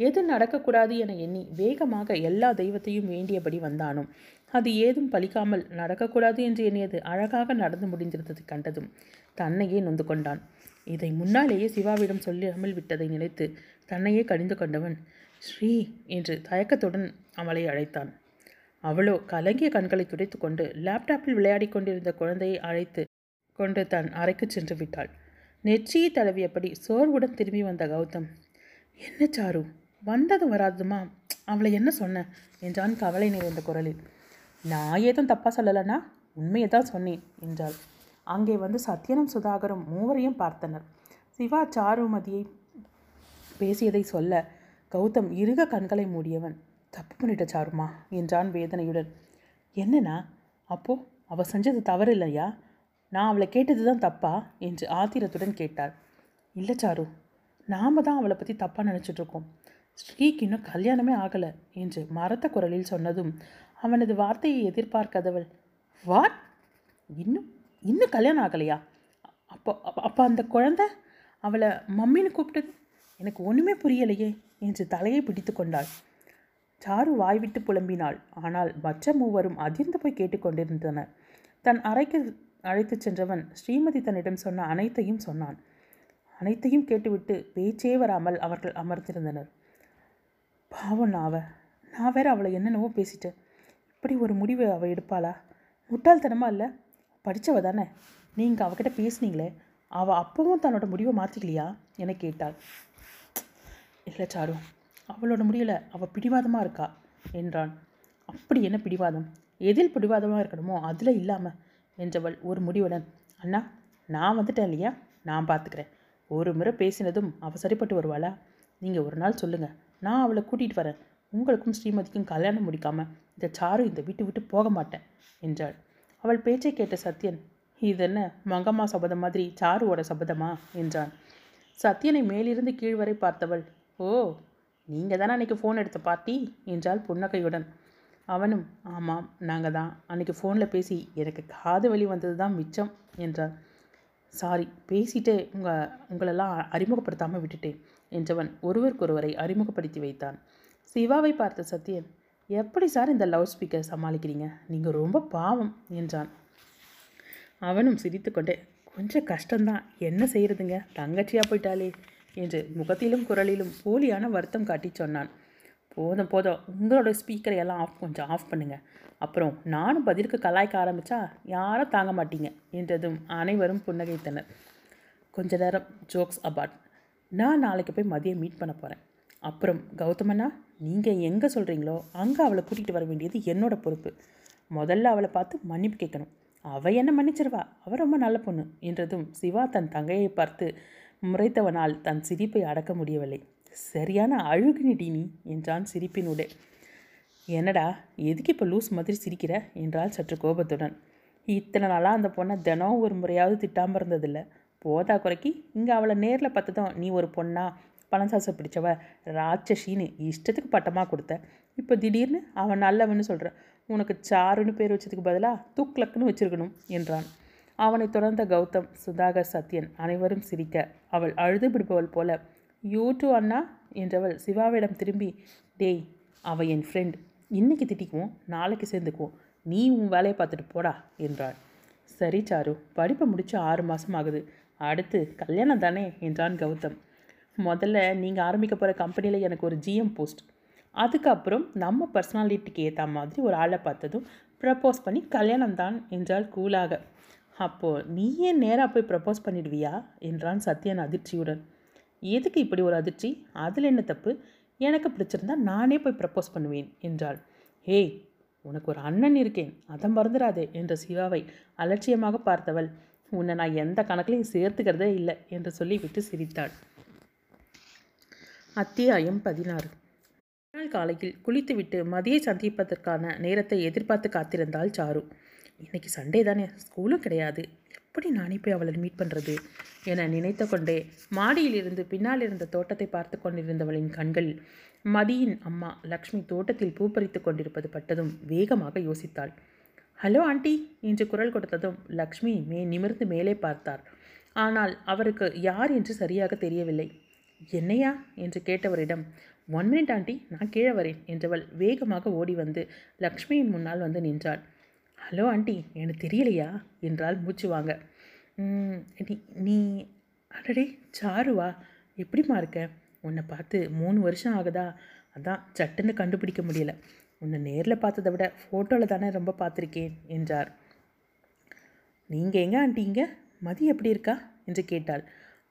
எது நடக்கக்கூடாது என எண்ணி வேகமாக எல்லா தெய்வத்தையும் வேண்டியபடி வந்தானும். அது ஏதும் பலிக்காமல் நடக்கக்கூடாது என்று எண்ணியது அழகாக நடந்து முடிந்திருந்தது கண்டதும் தன்னையே நொந்து கொண்டான். இதை முன்னாலேயே சிவாவிடம் சொல்லாமல் விட்டதை நினைத்து தன்னையே கடிந்து கொண்டவன் ஸ்ரீ என்று தயக்கத்துடன் அவளை அழைத்தான். அவளோ கலங்கிய கண்களை துடைத்து கொண்டு லேப்டாப்பில் விளையாடி கொண்டிருந்த குழந்தையை அழைத்து கொண்டு தன் அறைக்கு சென்று விட்டாள். நெற்றியை தடவியபடி சோர்வுடன் திரும்பி வந்த கௌதம், என்ன சாரு வந்ததும் வராதுமா அவளை என்ன சொன்ன என்றான் கவலை நிறைந்த குரலில். நான் ஏதும் தப்பாக சொல்லலைன்னா உண்மையை தான் சொன்னேன் என்றாள். அங்கே வந்து சத்யனும் சுதாகரும் 3வரையும் பார்த்தனர். சிவா சாருமதியை பேசியதை சொல்ல கௌதம் இறுக கண்களை மூடியவன். தப்பு பண்ணிட்ட சாருமா என்றான் வேதனையுடன். என்னன்னா அப்போது அவள் செஞ்சது தவறு இல்லையா? நான் அவளை கேட்டது தான் தப்பா என்று ஆத்திரத்துடன் கேட்டாள். இல்லை சாரு, நாம் தான் அவளை பற்றி தப்பாக நினச்சிட்ருக்கோம். ஸ்ரீக்கு இன்னும் கல்யாணமே ஆகலை என்று மரத்த குரலில் சொன்னதும் அவனது வார்த்தையை எதிர்பார்க்காதவள், வாட் இன்னும் கல்யாணம் ஆகலையா? அப்போ அந்த குழந்தை அவளை மம்மின்னு கூப்பிட்டது எனக்கு ஒன்றுமே புரியலையே என்று தலையை பிடித்து கொண்டாள். சாரு வாய்விட்டு புலம்பினாள். ஆனால் மற்ற 3வரும் அதிர்ந்து போய் கேட்டுக்கொண்டிருந்தனர். தன் அறைக்கு அழைத்து சென்றவன் ஸ்ரீமதி தன்னிடம் சொன்ன அனைத்தையும் சொன்னான். அனைத்தையும் கேட்டுவிட்டு பேச்சே வராமல் அவர்கள் அமர்ந்திருந்தனர். பாவம் நான் வேற அவளை என்னென்னவோ பேசிட்டேன். இப்படி ஒரு முடிவு அவள் எடுப்பாளா? முட்டாள்தனமா இல்லை? படித்தவ தானே? நீங்கள் அவகிட்ட பேசுனீங்களே, அவள் அப்பவும் தன்னோட முடிவை மாற்றிக்கலையா என கேட்டாள். இல்லை சாரு, அவளோட முடிவில் அவள் பிடிவாதமாக இருக்கா என்றான். அப்படி என்ன பிடிவாதம்? எதில் பிடிவாதமாக இருக்கணுமோ அதில் இல்லாமல் என்றவள் ஒரு முடிவுடன், அண்ணா நான் வந்துட்டேன் இல்லையா, நான் பார்த்துக்கிறேன். ஒரு முறை பேசினதும் அவள் சரிப்பட்டு வருவாளா? நீங்கள் ஒரு நாள் சொல்லுங்கள், நான் அவளை கூட்டிகிட்டு வரேன். உங்களுக்கும் ஸ்ரீமதிக்கும் கல்யாணம் முடிக்காமல் இந்த சாரு இந்த வீட்டு விட்டு போக மாட்டேன் என்றாள். அவள் பேச்சை கேட்ட சத்யன், இது என்ன மங்கம்மா சபதம் மாதிரி சாருவோட சபதமா என்றான். சத்யனை மேலிருந்து கீழ்வரை பார்த்தவள், ஓ நீங்கள் தானே அன்றைக்கி ஃபோன் எடுத்த பார்ட்டி என்றாள் புன்னகையுடன். அவனும், ஆமாம் நாங்கள் தான் அன்றைக்கி ஃபோனில் பேசி எனக்கு காது வலி வந்தது தான் மிச்சம் என்றாள். சாரி பேசிட்டே உங்களெல்லாம் அறிமுகப்படுத்தாமல் விட்டுட்டேன் என்றவன் ஒருவருக்கொருவரை அறிமுகப்படுத்தி வைத்தான். சிவாவை பார்த்த சத்யன், எப்படி சார் இந்த லவுட் ஸ்பீக்கர் சமாளிக்கிறீங்க, நீங்கள் ரொம்ப பாவம் என்றான். அவனும் சிரித்துக்கொண்டே, கொஞ்சம் கஷ்டம்தான், என்ன செய்கிறதுங்க தங்கச்சியாக போயிட்டாளே என்று முகத்திலும் குரலிலும் போலியான வருத்தம் காட்டி சொன்னான். போதும் போதும் உங்களோட ஸ்பீக்கரை எல்லாம் கொஞ்சம் ஆஃப் பண்ணுங்கள், அப்புறம் நானும் பதிலுக்கு கலாய்க்க ஆரம்பித்தா யாரும் தாங்க மாட்டீங்க என்றதும் அனைவரும் புன்னகைத்தனர். கொஞ்ச நேரம் ஜோக்ஸ் அபார்ட். நான் நாளைக்கு போய் மதியம் மீட் பண்ண போகிறேன். அப்புறம் கௌதமண்ணா நீங்கள் எங்கே சொல்கிறீங்களோ அங்கே அவளை கூட்டிகிட்டு வர வேண்டியது என்னோட பொறுப்பு. முதல்ல அவளை பார்த்து மன்னிப்பு கேட்கணும், அவள் என்ன மன்னிச்சிருவா, அவள் ரொம்ப நல்ல பொண்ணு என்றதும் சிவா தன் தங்கையை பார்த்து முறைத்தவனால் தன் சிரிப்பை அடக்க முடியவில்லை. சரியான அழுகுனிடி நீ என்றான் சிரிப்பினூடே. என்னடா எதுக்கு இப்போ லூஸ் மாதிரி சிரிக்கிற என்றால் சற்று கோபத்துடன். இத்தனை நாளாக அந்த பொண்ணை தினம் ஒரு முறையாவது திட்டாமல் இருந்ததில்லை, போதா குறைக்கி இங்கே அவளை நேரில் பார்த்ததும் நீ ஒரு பொண்ணா பணம் சாசை பிடிச்சவ ராட்சசின்னு இஷ்டத்துக்கு பட்டமாக கொடுத்த, இப்போ திடீர்னு அவன் நல்லவன்னு சொல்கிற. உனக்கு சாருன்னு பேர் வச்சதுக்கு பதிலாக தூக்லக்குன்னு வச்சுருக்கணும் என்றான். அவனை தொடர்ந்த கௌதம் சுதாகர் சத்யன் அனைவரும் சிரிக்க அவள் அழுது பிடிப்பவள் போல யூ டூ அண்ணா என்றவள் சிவாவிடம் திரும்பி, டேய் அவள் என் ஃப்ரெண்ட், இன்றைக்கி திட்டிக்குவோம் நாளைக்கு சேர்ந்துக்குவோம், நீ உன் வேலையை பார்த்துட்டு போடா என்றாள். சரி சாரு, படிப்பை முடித்து 6 மாதம் ஆகுது, அடுத்து கல்யாணம் தானே என்றான் கௌதம். முதல்ல நீங்கள் ஆரம்பிக்க போகிற கம்பெனியில் எனக்கு ஒரு ஜிஎம் போஸ்ட், அதுக்கப்புறம் நம்ம பர்சனாலிட்டிக்கு ஏற்ற மாதிரி ஒரு ஆளை பார்த்ததும் ப்ரப்போஸ் பண்ணி கல்யாணம் தான் என்றாள் கூலாக. அப்போது நீ ஏன் நேராக போய் ப்ரப்போஸ் பண்ணிடுவியா என்றான் சத்யன் அதிர்ச்சியுடன். எதுக்கு இப்படி ஒரு அதிர்ச்சி, அதில் என்ன தப்பு, எனக்கு பிடிச்சிருந்தா நானே போய் ப்ரப்போஸ் பண்ணுவேன் என்றாள். ஹேய், உனக்கு ஒரு அண்ணன் இருக்கேன், அதை மறந்துடாதே என்ற சிவாவை அலட்சியமாக பார்த்தவள், உன்னை நான் எந்த கணக்கிலையும் சேர்த்துக்கிறதே இல்லை என்று சொல்லிவிட்டு சிரித்தாள். அத்தியாயம் 16. மறுநாள் காலையில் குளித்துவிட்டு மதியை சந்திப்பதற்கான நேரத்தை எதிர்பார்த்து காத்திருந்தாள் சாரு. இன்றைக்கி சண்டே தானே, ஸ்கூலும் கிடையாது, எப்படி நானே போய் அவளை மீட் பண்ணுறது என நினைத்து கொண்டே மாடியிலிருந்து பின்னால் இருந்த தோட்டத்தை பார்த்து கொண்டிருந்தவளின் கண்கள் மதியின் அம்மா லக்ஷ்மி தோட்டத்தில் பூ பறித்து கொண்டிருப்பது பட்டதும் வேகமாக யோசித்தாள். ஹலோ ஆண்டி என்று குரல் கொடுத்ததும் லக்ஷ்மி நிமிர்ந்து மேலே பார்த்தார். ஆனால் அவருக்கு யார் என்று சரியாக தெரியவில்லை. என்னையா என்று கேட்டவரிடம் 1 மினிட் ஆண்டி, நான் கீழே வரேன் என்றவள் வேகமாக ஓடி வந்து லக்ஷ்மியின் முன்னால் வந்து நின்றாள். ஹலோ ஆண்டி, எனக்கு தெரியலையா என்றால் மூச்சு வாங்க. நீ அடடே சாருவா, எப்படிமா இருக்க? உன்னை பார்த்து 3 வருஷம் ஆகுதா, அதான் சட்டுன்னு கண்டுபிடிக்க முடியல. உன்னை நேரில் பார்த்ததை விட ஃபோட்டோவில் தானே ரொம்ப பார்த்துருக்கேன் என்றார். நீங்கள் எங்கே ஆண்டிங்க, மதி எப்படி இருக்கா என்று கேட்டாள்.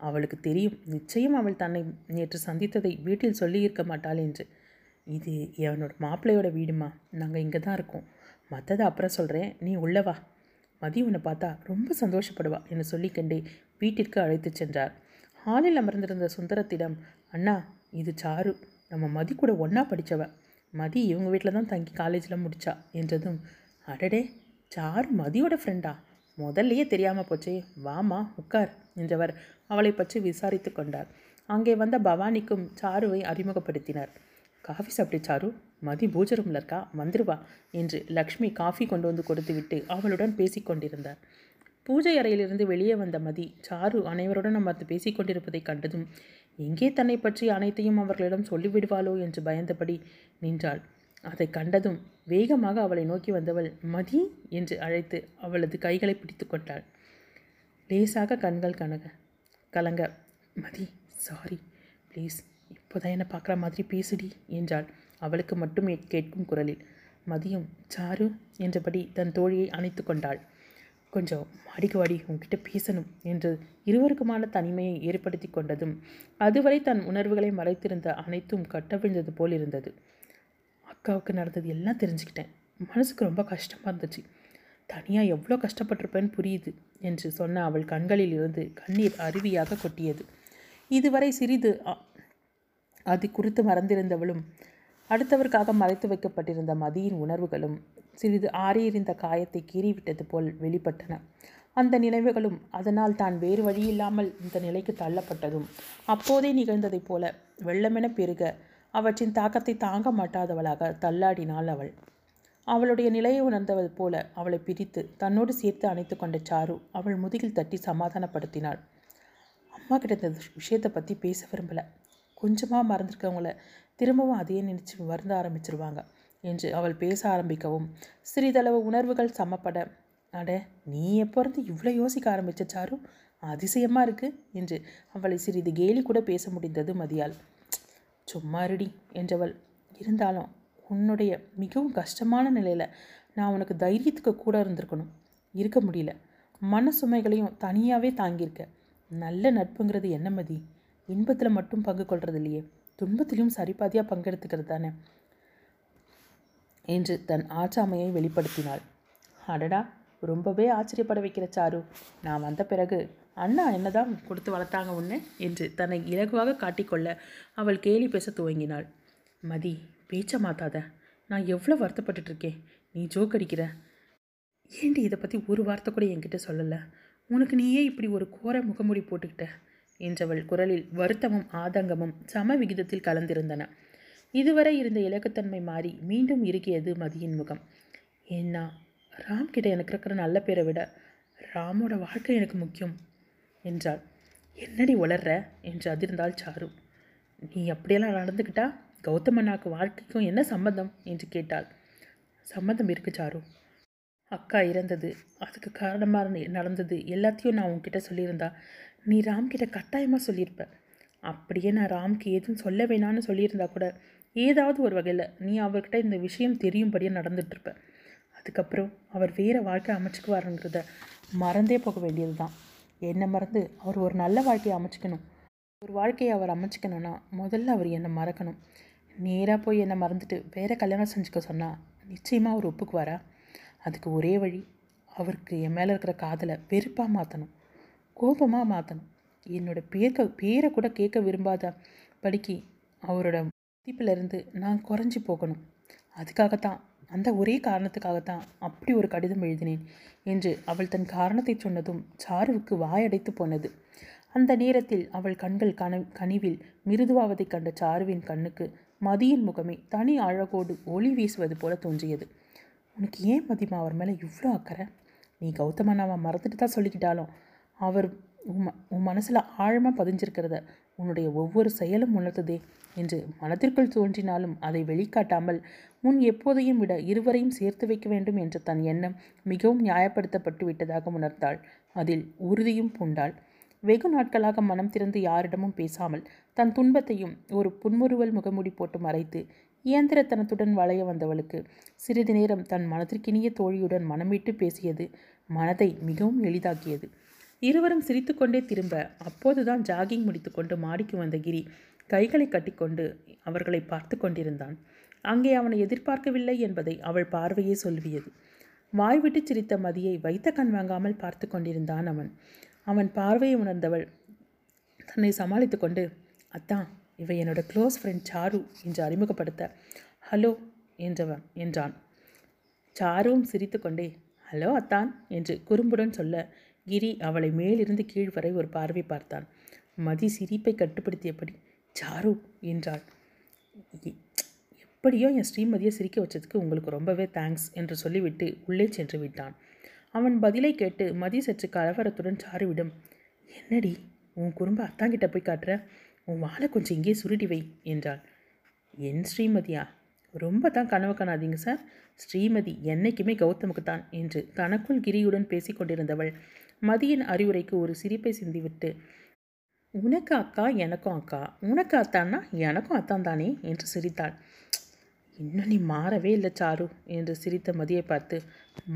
அவளுக்கு தெரியும், நிச்சயம் அவள் தன்னை நேற்று சந்தித்ததை வீட்டில் சொல்லியிருக்க மாட்டாள் என்று. இது என்னோட மாப்பிள்ளையோட வீடுமா, நாங்கள் இங்கே தான் இருக்கோம், மற்றதை அப்புறம் சொல்கிறேன், நீ உள்ளவா, மதி உன்னை பார்த்தா ரொம்ப சந்தோஷப்படுவா என்று சொல்லிக்கண்டே வீட்டிற்கு அழைத்து சென்றார். ஹாலில் அமர்ந்திருந்த சுந்தரத்திடம், அண்ணா இது சாரு, நம்ம மதி கூட ஒன்றா படித்தவ, மதி இவங்க வீட்டில் தான் தங்கி காலேஜில் முடித்தா என்றதும், அடடே சாரு மதியோட ஃப்ரெண்டா, முதல்லையே தெரியாமல் போச்சே, வாமா உட்கார் என்றவர் அவளை பற்றி விசாரித்து கொண்டார். அங்கே வந்த பவானிக்கும் சாருவை அறிமுகப்படுத்தினார். காஃபி சாப்பிட்டு சாரு, மதி பூஜை ரூமில் இருக்கா, வந்துருவா என்று லக்ஷ்மி காஃபி கொண்டு வந்து கொடுத்துவிட்டு அவளுடன் பேசிக்கொண்டிருந்தார். பூஜை அறையிலிருந்து வெளியே வந்த மதி சாரு அனைவருடன் அமர்ந்து பேசிக்கொண்டிருப்பதை கண்டதும் எங்கே தன்னை பற்றி அனைத்தையும் அவர்களிடம் சொல்லிவிடுவாளோ என்று பயந்தபடி நின்றாள். அதை கண்டதும் வேகமாக அவளை நோக்கி வந்தவள் மதி என்று அழைத்து அவளது கைகளை பிடித்து கொண்டாள். லேசாக கண்கள் கலங்க மதி சாரி ப்ளீஸ், இப்போதான் என்னை பார்க்குற மாதிரி பேசுடி என்றாள் அவளுக்கு மட்டும் கேட்கும் குரலில். மதியம் சாரு என்றபடி தன் தோழியை அணைத்து கொண்டாள். கொஞ்சம் மாடிக்கு வாடி, உங்ககிட்ட பேசணும் என்று இருவருக்குமான தனிமையை ஏற்படுத்தி கொண்டதும் அதுவரை தன் உணர்வுகளை மறைத்திருந்த அனைத்தும் கட்டவிழ்ந்தது போல் இருந்தது. அக்காவுக்கு நடந்தது எல்லாம் தெரிஞ்சுக்கிட்டேன், மனசுக்கு ரொம்ப கஷ்டமாக இருந்துச்சு, தனியாக எவ்வளோ கஷ்டப்பட்டிருப்பேன்னு புரியுது என்று சொன்ன அவள் கண்களில் இருந்து கண்ணீர் அருவியாக கொட்டியது. இதுவரை சிறிது அது குறித்து மறந்திருந்தவளும் அடுத்தவருக்காக மறைத்து வைக்கப்பட்டிருந்த மதியின் உணர்வுகளும் சிறிது ஆறியிருந்த காயத்தை கீறிவிட்டது போல் வெளிப்பட்டன. அந்த நினைவுகளும் அதனால் தான் வேறு வழியில்லாமல் இந்த நிலைக்கு தள்ளப்பட்டதும் அப்போதே நிகழ்ந்ததைப் போல வெள்ளமென பெருக அவற்றின் தாக்கத்தை தாங்க மாட்டாதவளாக தள்ளாடினாள் அவள். அவளுடைய நிலையை உணர்ந்தது போல அவளை பிரித்து தன்னோடு சேர்த்து அணைத்து கொண்ட சாரு அவள் முதுகில் தட்டி சமாதானப்படுத்தினாள். அம்மா கிட்ட இந்த விஷயத்தை பற்றி பேச விரும்பலை, கொஞ்சமாக மறந்துருக்கவங்கள திரும்பவும் அதையே நினச்சி வருந்த ஆரம்பிச்சிருவாங்க என்று அவள் பேச ஆரம்பிக்கவும் சிறிதளவு உணர்வுகள் சமப்பட, அட நீ எப்போ இருந்து இவ்வளோ யோசிக்க ஆரம்பித்த சாரு, அதிசயமாக இருக்குது என்று அவளை சிறிது கேலி கூட பேச முடிந்தது மதியால். சும்மா ரெடி என்றவள், இருந்தாலும் உன்னுடைய மிகவும் கஷ்டமான நிலையில் நான் உனக்கு தைரியத்துக்கு கூட இருந்திருக்கணும், இருக்க முடியல, மன சுமைகளையும் தனியாகவே தாங்கியிருக்க. நல்ல நட்புங்கிறது என்ன மதி, இன்பத்தில் மட்டும் பங்கு கொள்வது இல்லையே, துன்பத்திலையும் சரிபாதியாக பங்கெடுத்துக்கிறது தானே என்று தன் ஆச்சாமையை வெளிப்படுத்தினாள். அடடா, ரொம்பவே ஆச்சரியப்பட வைக்கிற சாரு, நான் வந்த பிறகு அண்ணா என்னதான் கொடுத்து வளர்த்தாங்க ஒன்று என்று தன்னை இலகுவாக காட்டிக்கொள்ள அவள் கேலி பேச துவங்கினாள். மதி பேச்ச மாத்தாத, நான் எவ்வளோ வருத்தப்பட்டுருக்கேன், நீ ஜோக் அடிக்கிற, ஏண்டி இதை பற்றி ஒரு வார்த்தை கூட என்கிட்ட சொல்லலை, உனக்கு நீயே இப்படி ஒரு கோர முகமூடி போட்டுக்கிட்ட என்றவள் குரலில் வருத்தமும் ஆதங்கமும் சம விகிதத்தில் கலந்திருந்தன. இதுவரை இருந்த இலக்குத்தன்மை மாறி மீண்டும் இறுக்கியது மதியின் முகம். ஏன்னா ராம்கிட்ட எனக்கு இருக்கிற நல்ல பேரை விட ராமோட வாழ்க்கை எனக்கு முக்கியம் என்றாள். என்னடி உளர்ற என்று அதிர்ந்தாள் சாரு. நீ அப்படியெல்லாம் நடந்துக்கிட்டா கௌதம் அண்ணாவுக்கு வாழ்க்கைக்கும் என்ன சம்மந்தம் என்று கேட்டாள். சம்மந்தம் இருக்கு சாரு. அக்கா இறந்தது, அதுக்கு காரணமாக நடந்தது எல்லாத்தையும் நான் உன்கிட்ட சொல்லியிருந்தா நீ ராம்கிட்ட கட்டாயமாக சொல்லியிருப்ப. அப்படியே நான் ராம்க்கு எதுவும் சொல்ல வேணான்னு சொல்லியிருந்தா கூட ஏதாவது ஒரு வகையில் நீ அவர்கிட்ட இந்த விஷயம் தெரியும்படியாக நடந்துகிட்ருப்ப. அதுக்கப்புறம் அவர் வேறு வாழ்க்கை அமைச்சுக்குவாருங்கிறத மறந்தே போக வேண்டியது தான். என்னை மறந்து அவர் ஒரு நல்ல வாழ்க்கையை அமைச்சிக்கணும். ஒரு வாழ்க்கையை அவர் அமைச்சிக்கணும்னா முதல்ல அவர் என்னை மறக்கணும். நேராக போய் என்னை மறந்துட்டு வேறு கல்யாணம் செஞ்சுக்க சொன்னால் நிச்சயமாக அவர் ஒப்புக்குவாரா? அதுக்கு ஒரே வழி அவருக்கு என் மேலே இருக்கிற காதலை வெறுப்பாக மாற்றணும், கோபமாக மாற்றணும். என்னோடய பேரை கூட கேட்க விரும்பாத படிக்கு அவரோட மதிப்பிலிருந்து நான் குறைஞ்சி போகணும். அதுக்காகத்தான், அந்த ஒரே காரணத்துக்காகத்தான் அப்படி ஒரு கடிதம் எழுதினேன் என்று அவள் தன் காரணத்தை சொன்னதும் சாருவுக்கு வாயடைத்து போனது. அந்த நேரத்தில் அவள் கண்கள் கனிவில் மிருதுவாவதை கண்ட சாருவின் கண்ணுக்கு மதியின் முகமே தனி அழகோடு ஒளி வீசுவது போல தோன்றியது. உனக்கு ஏன் மதிமா அவர் மேலே இவ்வளோ அக்கறை? நீ கௌதம் அண்ணாவை மறந்துட்டு தான் சொல்லிக்கிட்டாலும் அவர் உன் மனசில் ஆழமாக பதிஞ்சிருக்கிறத உன்னுடைய ஒவ்வொரு செயலும் உணர்த்ததே என்று மனத்திற்குள் தோன்றினாலும் அதை வெளிக்காட்டாமல் முன் எப்போதையும் விட இருவரையும் சேர்த்து வைக்க வேண்டும் என்ற தன் எண்ணம் மிகவும் நியாயப்படுத்தப்பட்டு விட்டதாக உணர்ந்தாள். அதில் உறுதியும் பூண்டாள். வெகு நாட்களாக மனம் திறந்து யாரிடமும் பேசாமல் தன் துன்பத்தையும் ஒரு புன்முறுவல் முகமூடி போட்டு மறைத்து இயந்திரத்தனத்துடன் வளைய வந்தவளுக்கு சிறிது நேரம் தன் மனத்திற்கினிய தோழியுடன் மனமிட்டு பேசியது மனதை மிகவும் எளிதாக்கியது. இருவரும் சிரித்துக்கொண்டே திரும்ப அப்போதுதான் ஜாகிங் முடித்துக்கொண்டு மாடிக்கு வந்த கிரி கைகளை கட்டிக்கொண்டு அவர்களை பார்த்து கொண்டிருந்தான். அங்கே அவனை எதிர்பார்க்கவில்லை என்பதை அவள் பார்வையே சொல்வியது. வாய்விட்டு சிரித்த மதியை வைத்த கண் வாங்காமல் பார்த்து கொண்டிருந்தான் அவன். அவன் பார்வையை உணர்ந்தவள் தன்னை சமாளித்து கொண்டு, அத்தான் இவை என்னோட க்ளோஸ் ஃப்ரெண்ட் சாரு என்று அறிமுகப்படுத்த ஹலோ என்றான். சாருவும் சிரித்து கொண்டே ஹலோ அத்தான் என்று குறும்புடன் சொல்ல கிரி அவளை மேலிருந்து கீழ் வரை ஒரு பார்வை பார்த்தான். மதி சிரிப்பை கட்டுப்படுத்தியபடி சாரு என்றாள். எப்படியோ என் ஸ்ரீமதியை சிரிக்க வச்சதுக்கு உங்களுக்கு ரொம்பவே தேங்க்ஸ் என்று சொல்லிவிட்டு உள்ளே சென்று விட்டான். அவன் பதிலை கேட்டு மதி சற்று கலவரத்துடன் சாருவிடும், என்னடி உன் குறும்ப அத்தாங்கிட்ட போய் காட்டுற, உன் வாழை கொஞ்சம் இங்கே சுருடி வை என்றாள். என் ஸ்ரீமதியா? ரொம்ப தான் கனவு காணாதீங்க சார், ஸ்ரீமதி என்றைக்குமே கௌதமுக்கு தான் என்று தனக்குள் கிரியுடன் பேசி கொண்டிருந்தவள் மதியின் அறிவுரைக்கு ஒரு சிரிப்பை சிந்திவிட்டு, உனக்கு அக்கா எனக்கும் அக்கா, உனக்கு அத்தான்னா எனக்கும் அத்தான் தானே என்று சிரித்தாள். இன்னும் நீ மாறவே இல்லை சாரு என்று சிரித்த மதியை பார்த்து,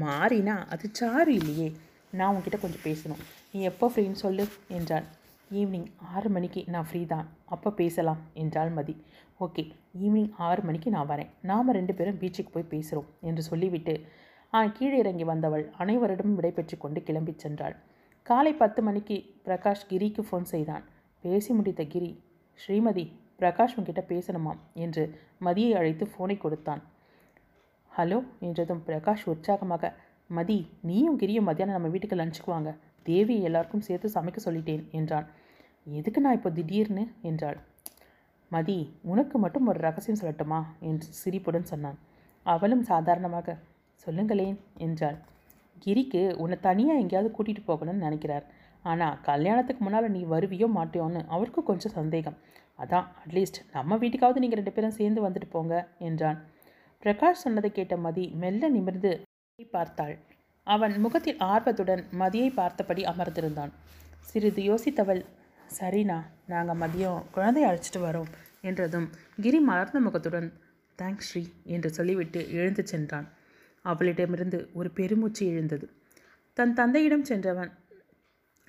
மாறினா அது சாரு இல்லையே, நான் உன்கிட்ட கொஞ்சம் பேசணும், நீ எப்போ ஃப்ரீன்னு சொல்லு என்றாள். ஈவினிங் 6 மணிக்கு நான் ஃப்ரீ தான், அப்போ பேசலாம் என்றாள் மதி. ஓகே, ஈவினிங் 6 மணிக்கு நான் வரேன், நாம் 2 பேரும் பீச்சுக்கு போய் பேசுகிறோம் என்று சொல்லிவிட்டு கீழே இறங்கி வந்தவள் அனைவரிடமும் விடைபெற்று கொண்டு கிளம்பி சென்றாள். காலை 10 மணிக்கு பிரகாஷ் கிரிக்கு ஃபோன் செய்தான். பேசி முடித்த கிரி, ஸ்ரீமதி பிரகாஷ் உன்கிட்ட பேசணுமாம் என்று மதியை அழைத்து ஃபோனை கொடுத்தான். ஹலோ என்றதும் பிரகாஷ் உற்சாகமாக, மதி நீயும் கிரியும் மதியானம் நம்ம வீட்டுக்கு லஞ்சுக்கு வாங்க, தேவி எல்லாருக்கும் சேர்த்து சமைக்க சொல்லிட்டேன் என்றான். எதுக்கு நான் இப்போ திடீர்னு என்றாள். மதி உனக்கு மட்டும் ஒரு ரகசியம் சொல்லட்டுமா என்று சிரிப்புடன் சொன்னான். அவளும் சாதாரணமாக சொல்லுங்களேன் என்றாள். கிரிக்கு உன்னை தனியாக எங்கேயாவது கூட்டிகிட்டு போகணும்னு நினைக்கிறார். ஆனால் கல்யாணத்துக்கு முன்னால் நீ வருவியோ மாட்டியோன்னு அவருக்கு கொஞ்சம் சந்தேகம். அதான் அட்லீஸ்ட் நம்ம வீட்டுக்காவது நீங்கள் 2 பேரும் சேர்ந்து வந்துட்டு போங்க என்றான். பிரகாஷ் சொன்னதை கேட்ட மதி மெல்ல நிமிர்ந்து பார்த்தாள். அவன் முகத்தில் ஆர்வத்துடன் மதியை பார்த்தபடி அமர்ந்திருந்தான். சிறிது யோசித்தவள், சரிண்ணா நாங்கள் மதியம் குழந்தையை அழைச்சிட்டு வரோம் என்றதும் கிரி மலர்ந்த முகத்துடன் தேங்க்ஸ் ஸ்ரீ என்று சொல்லிவிட்டு எழுந்து சென்றான். அவளிடமிருந்து ஒரு பெருமூச்சு எழுந்தது. தன் தந்தையிடம் சென்றவன்,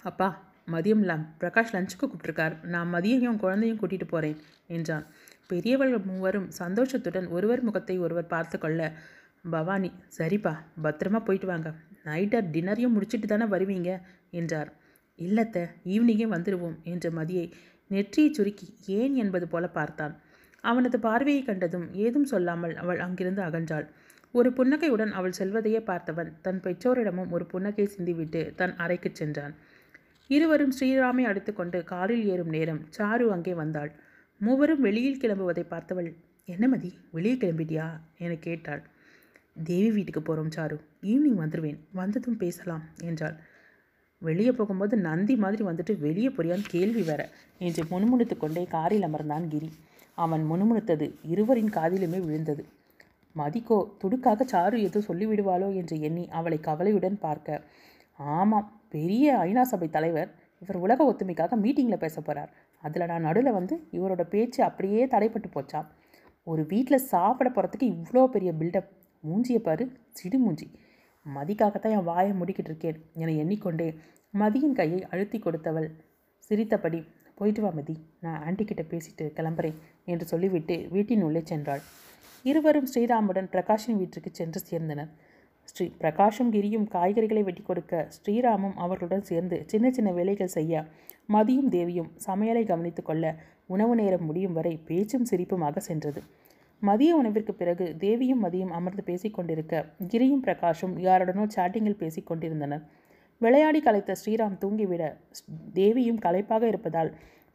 அப்பா மதியம் பிரகாஷ் லஞ்சுக்கு கூப்பிட்டுருக்கார், நான் மதியையும் குழந்தையும் கூட்டிகிட்டு போகிறேன் என்றான். பெரியவர்கள் மூவரும் சந்தோஷத்துடன் ஒருவர் முகத்தை ஒருவர் பார்த்து கொள்ள பவானி, சரிப்பா பத்திரமா போயிட்டு வாங்க, நைட்டை டின்னரையும் முடிச்சுட்டு தானே வருவீங்க என்றார். இல்லத்த ஈவினிங்கே வந்துடுவோம் என்ற மதியை நெற்றியை சுருக்கி ஏன் என்பது போல பார்த்தான். அவனது பார்வையை கண்டதும் ஏதும் சொல்லாமல் அவள் அங்கிருந்து அகன்றாள். ஒரு புன்னகையுடன் அவள் செல்வதையே பார்த்தவன் தன் பெற்றோரிடமும் ஒரு புன்னகை சிந்திவிட்டு தன் அறைக்கு சென்றான். இருவரும் ஸ்ரீராமை அடித்து கொண்டு காரில் ஏறும் நேரம் சாரு அங்கே வந்தாள். மூவரும் வெளியில் கிளம்புவதை பார்த்தவள், என்ன மதி வெளியே கிளம்பிட்டியா என கேட்டாள். தேவி வீட்டுக்கு போகிறோம் சாரு, ஈவினிங் வந்துடுவேன், வந்ததும் பேசலாம் என்றாள். வெளியே போகும்போது நந்தி மாதிரி வந்துட்டு வெளியே போறியான்னு கேள்வி வேற என்று முணுமுணுத்து கொண்டே காரில் அமர்ந்தான் கிரி. அவன் முணுமுணுத்தது இருவரின் காதிலுமே விழுந்தது. மதிக்கோ துடுக்காக சாரு ஏதோ சொல்லிவிடுவாளோ என்று எண்ணி அவளை கவலையுடன் பார்க்க, ஆமாம், பெரிய ஐநா சபை தலைவர் இவர் உலக ஒத்துமைக்காக மீட்டிங்கில் பேச போகிறார். அதில் நான் நடுவில் வந்து இவரோட பேச்சு அப்படியே தடைப்பட்டு போச்சான். ஒரு வீட்டில் சாப்பிட போகிறதுக்கு இவ்வளோ பெரிய பில்டப், மூஞ்சியை பாரு, சிடு மூஞ்சி. மதிக்காகத்தான் என் வாயை முடிக்கிட்டு இருக்கேன் என எண்ணிக்கொண்டே மதியின் கையை அழுத்தி கொடுத்தவள் சிரித்தபடி, போயிட்டு வா மதி, நான் ஆண்டிக்கிட்ட பேசிட்டு கிளம்புறேன் என்று சொல்லிவிட்டு வீட்டின் உள்ளே சென்றாள். இருவரும் ஸ்ரீராமுடன் பிரகாஷின் வீட்டிற்கு சென்று சேர்ந்தனர். பிரகாஷும் கிரியும் காய்கறிகளை வெட்டி கொடுக்க, ஸ்ரீராமும் அவர்களுடன் சேர்ந்து சின்ன சின்ன வேலைகள் செய்ய, மதியும் தேவியும் சமையலை கவனித்து கொள்ள, உணவு நேரம் முடியும் வரை பேச்சும் சிரிப்புமாக சென்றது. மதிய உணவிற்கு பிறகு தேவியும் மதியும் அமர்ந்து பேசிக்கொண்டிருக்க, கிரியும் பிரகாஷும் யாருடனோ சாட்டிங்கில் பேசிக்கொண்டிருந்தனர். விளையாடி களைத்த ஸ்ரீராம் தூங்கிவிட, தேவியும் களைப்பாக இருப்பதால்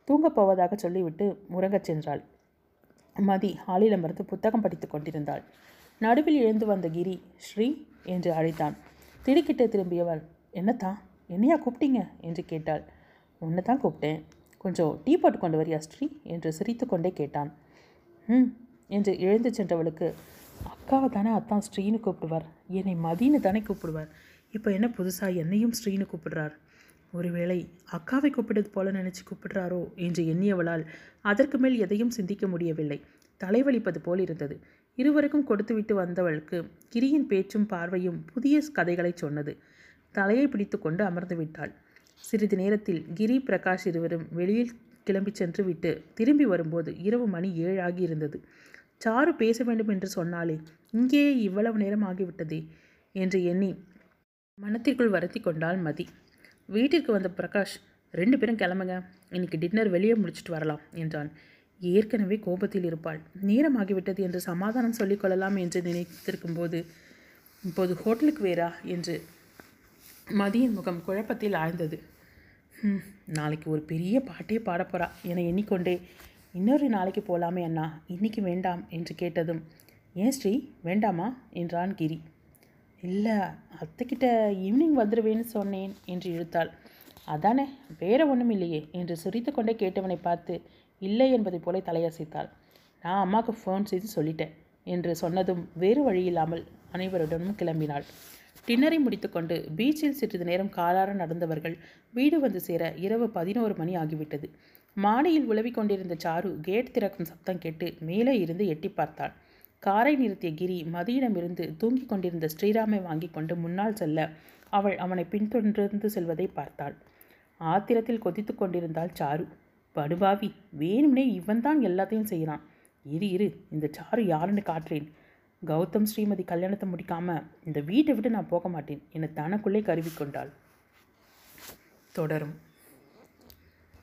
தூங்கப் போவதாக சொல்லிவிட்டு உறங்கச் சென்றாள். மதி ஹாலில் அமர்ந்து புத்தகம் படித்து கொண்டிருந்தாள். நடுவில் எழுந்து வந்த கிரி ஸ்ரீ என்று அழைத்தான். திடுக்கிட்டு திரும்பியவள், என்னத்தான், என்னையா கூப்பிட்டீங்க என்று கேட்டாள். உன்னை தான் கூப்பிட்டேன், கொஞ்சம் டீ போட்டு கொண்டு வரியா ஸ்ரீ என்று சிரித்து கொண்டே கேட்டான். ம் என்று எழுந்து சென்றவளுக்கு, அக்காவை தானே அத்தான் ஸ்ரீன்னு கூப்பிடுவார், என்னை மதின்னு தானே கூப்பிடுவார், இப்போ என்ன புதுசாக என்னையும் ஸ்ரீன்னு கூப்பிடுறார், ஒருவேளை அக்காவை கூப்பிடுறது போல நினச்சி கூப்பிடுறாரோ என்று எண்ணியவளால் அதற்கு மேல் எதையும் சிந்திக்க முடியவில்லை. தலைவலிப்பது போல் இருந்தது. இருவருக்கும் கொடுத்துவிட்டு வந்தவளுக்கு கிரியின் பேச்சும் பார்வையும் புதிய கதைகளை சொன்னது. தலையை பிடித்து கொண்டு அமர்ந்து விட்டாள். சிறிது நேரத்தில் கிரி பிரகாஷ் இருவரும் வெளியில் கிளம்பி சென்று விட்டு திரும்பி வரும்போது இரவு மணி 7 ஆகியிருந்தது. சாரு பேச வேண்டும் என்று சொன்னாலே இங்கேயே இவ்வளவு நேரம் ஆகிவிட்டதே என்று எண்ணி மனத்திற்குள் வருத்தி கொண்டாள் மதி. வீட்டிற்கு வந்த பிரகாஷ், 2 பேரும் கிளம்புங்க, இன்னைக்கு டின்னர் வெளியே முடிச்சுட்டு வரலாம் என்றான். ஏற்கனவே கோபத்தில் இருப்பாள், நேரமாகிவிட்டது என்று சமாதானம் சொல்லிக்கொள்ளலாம் என்று நினைத்திருக்கும் போது இப்போது ஹோட்டலுக்கு வேறா என்று மதியின் முகம் குழப்பத்தில் ஆழ்ந்தது. நாளைக்கு ஒரு பெரிய பாட்டே பாடப்போறா என எண்ணிக்கொண்டே, இன்னொரு நாளைக்கு போகலாமே அண்ணா, இன்றைக்கி வேண்டாம் என்று கேட்டதும், ஏன் ஸ்ரீ வேண்டாமா என்றான் கிரி. இல்லை, அத்தைக்கிட்ட ஈவினிங் வந்துடுவேன்னு சொன்னேன் என்று இழுத்தாள். அதானே, வேறு ஒன்றும் இல்லையே என்று சிரித்து கொண்டே கேட்டவனை பார்த்து இல்லை என்பதை போல தலையசைத்தாள். நான் அம்மாவுக்கு ஃபோன் செய்து சொல்லிட்டேன் என்று சொன்னதும் வேறு வழியில்லாமல் அனைவருடனும் கிளம்பினாள். டின்னரை முடித்துக்கொண்டு பீச்சில் சிறிது நேரம் காலார நடந்தவர்கள் வீடு வந்து சேர இரவு 11 மணி ஆகிவிட்டது. மாடியில் உலவி கொண்டிருந்த சாரு கேட் திறக்கும் சப்தம் கேட்டு மேலே இருந்து எட்டி பார்த்தாள். காரை நிறுத்திய கிரி மதியிடமிருந்து தூங்கி கொண்டிருந்த ஸ்ரீராமை வாங்கி கொண்டு முன்னால் செல்ல, அவள் அவனை பின்தொடர்ந்து செல்வதை பார்த்தாள். ஆத்திரத்தில் கொதித்து கொண்டிருந்தாள் சாரு. படுபாவி, வேணும்னே இவன்தான் எல்லாத்தையும் செய்கிறான், இரு இந்த சாரு யாருன்னு காட்டுறேன், கௌதம் ஸ்ரீமதி கல்யாணத்தை முடிக்காமல் இந்த வீட்டை விட்டு நான் போக மாட்டேன் என தனக்குள்ளே கருவிக்கொண்டாள். தொடரும்.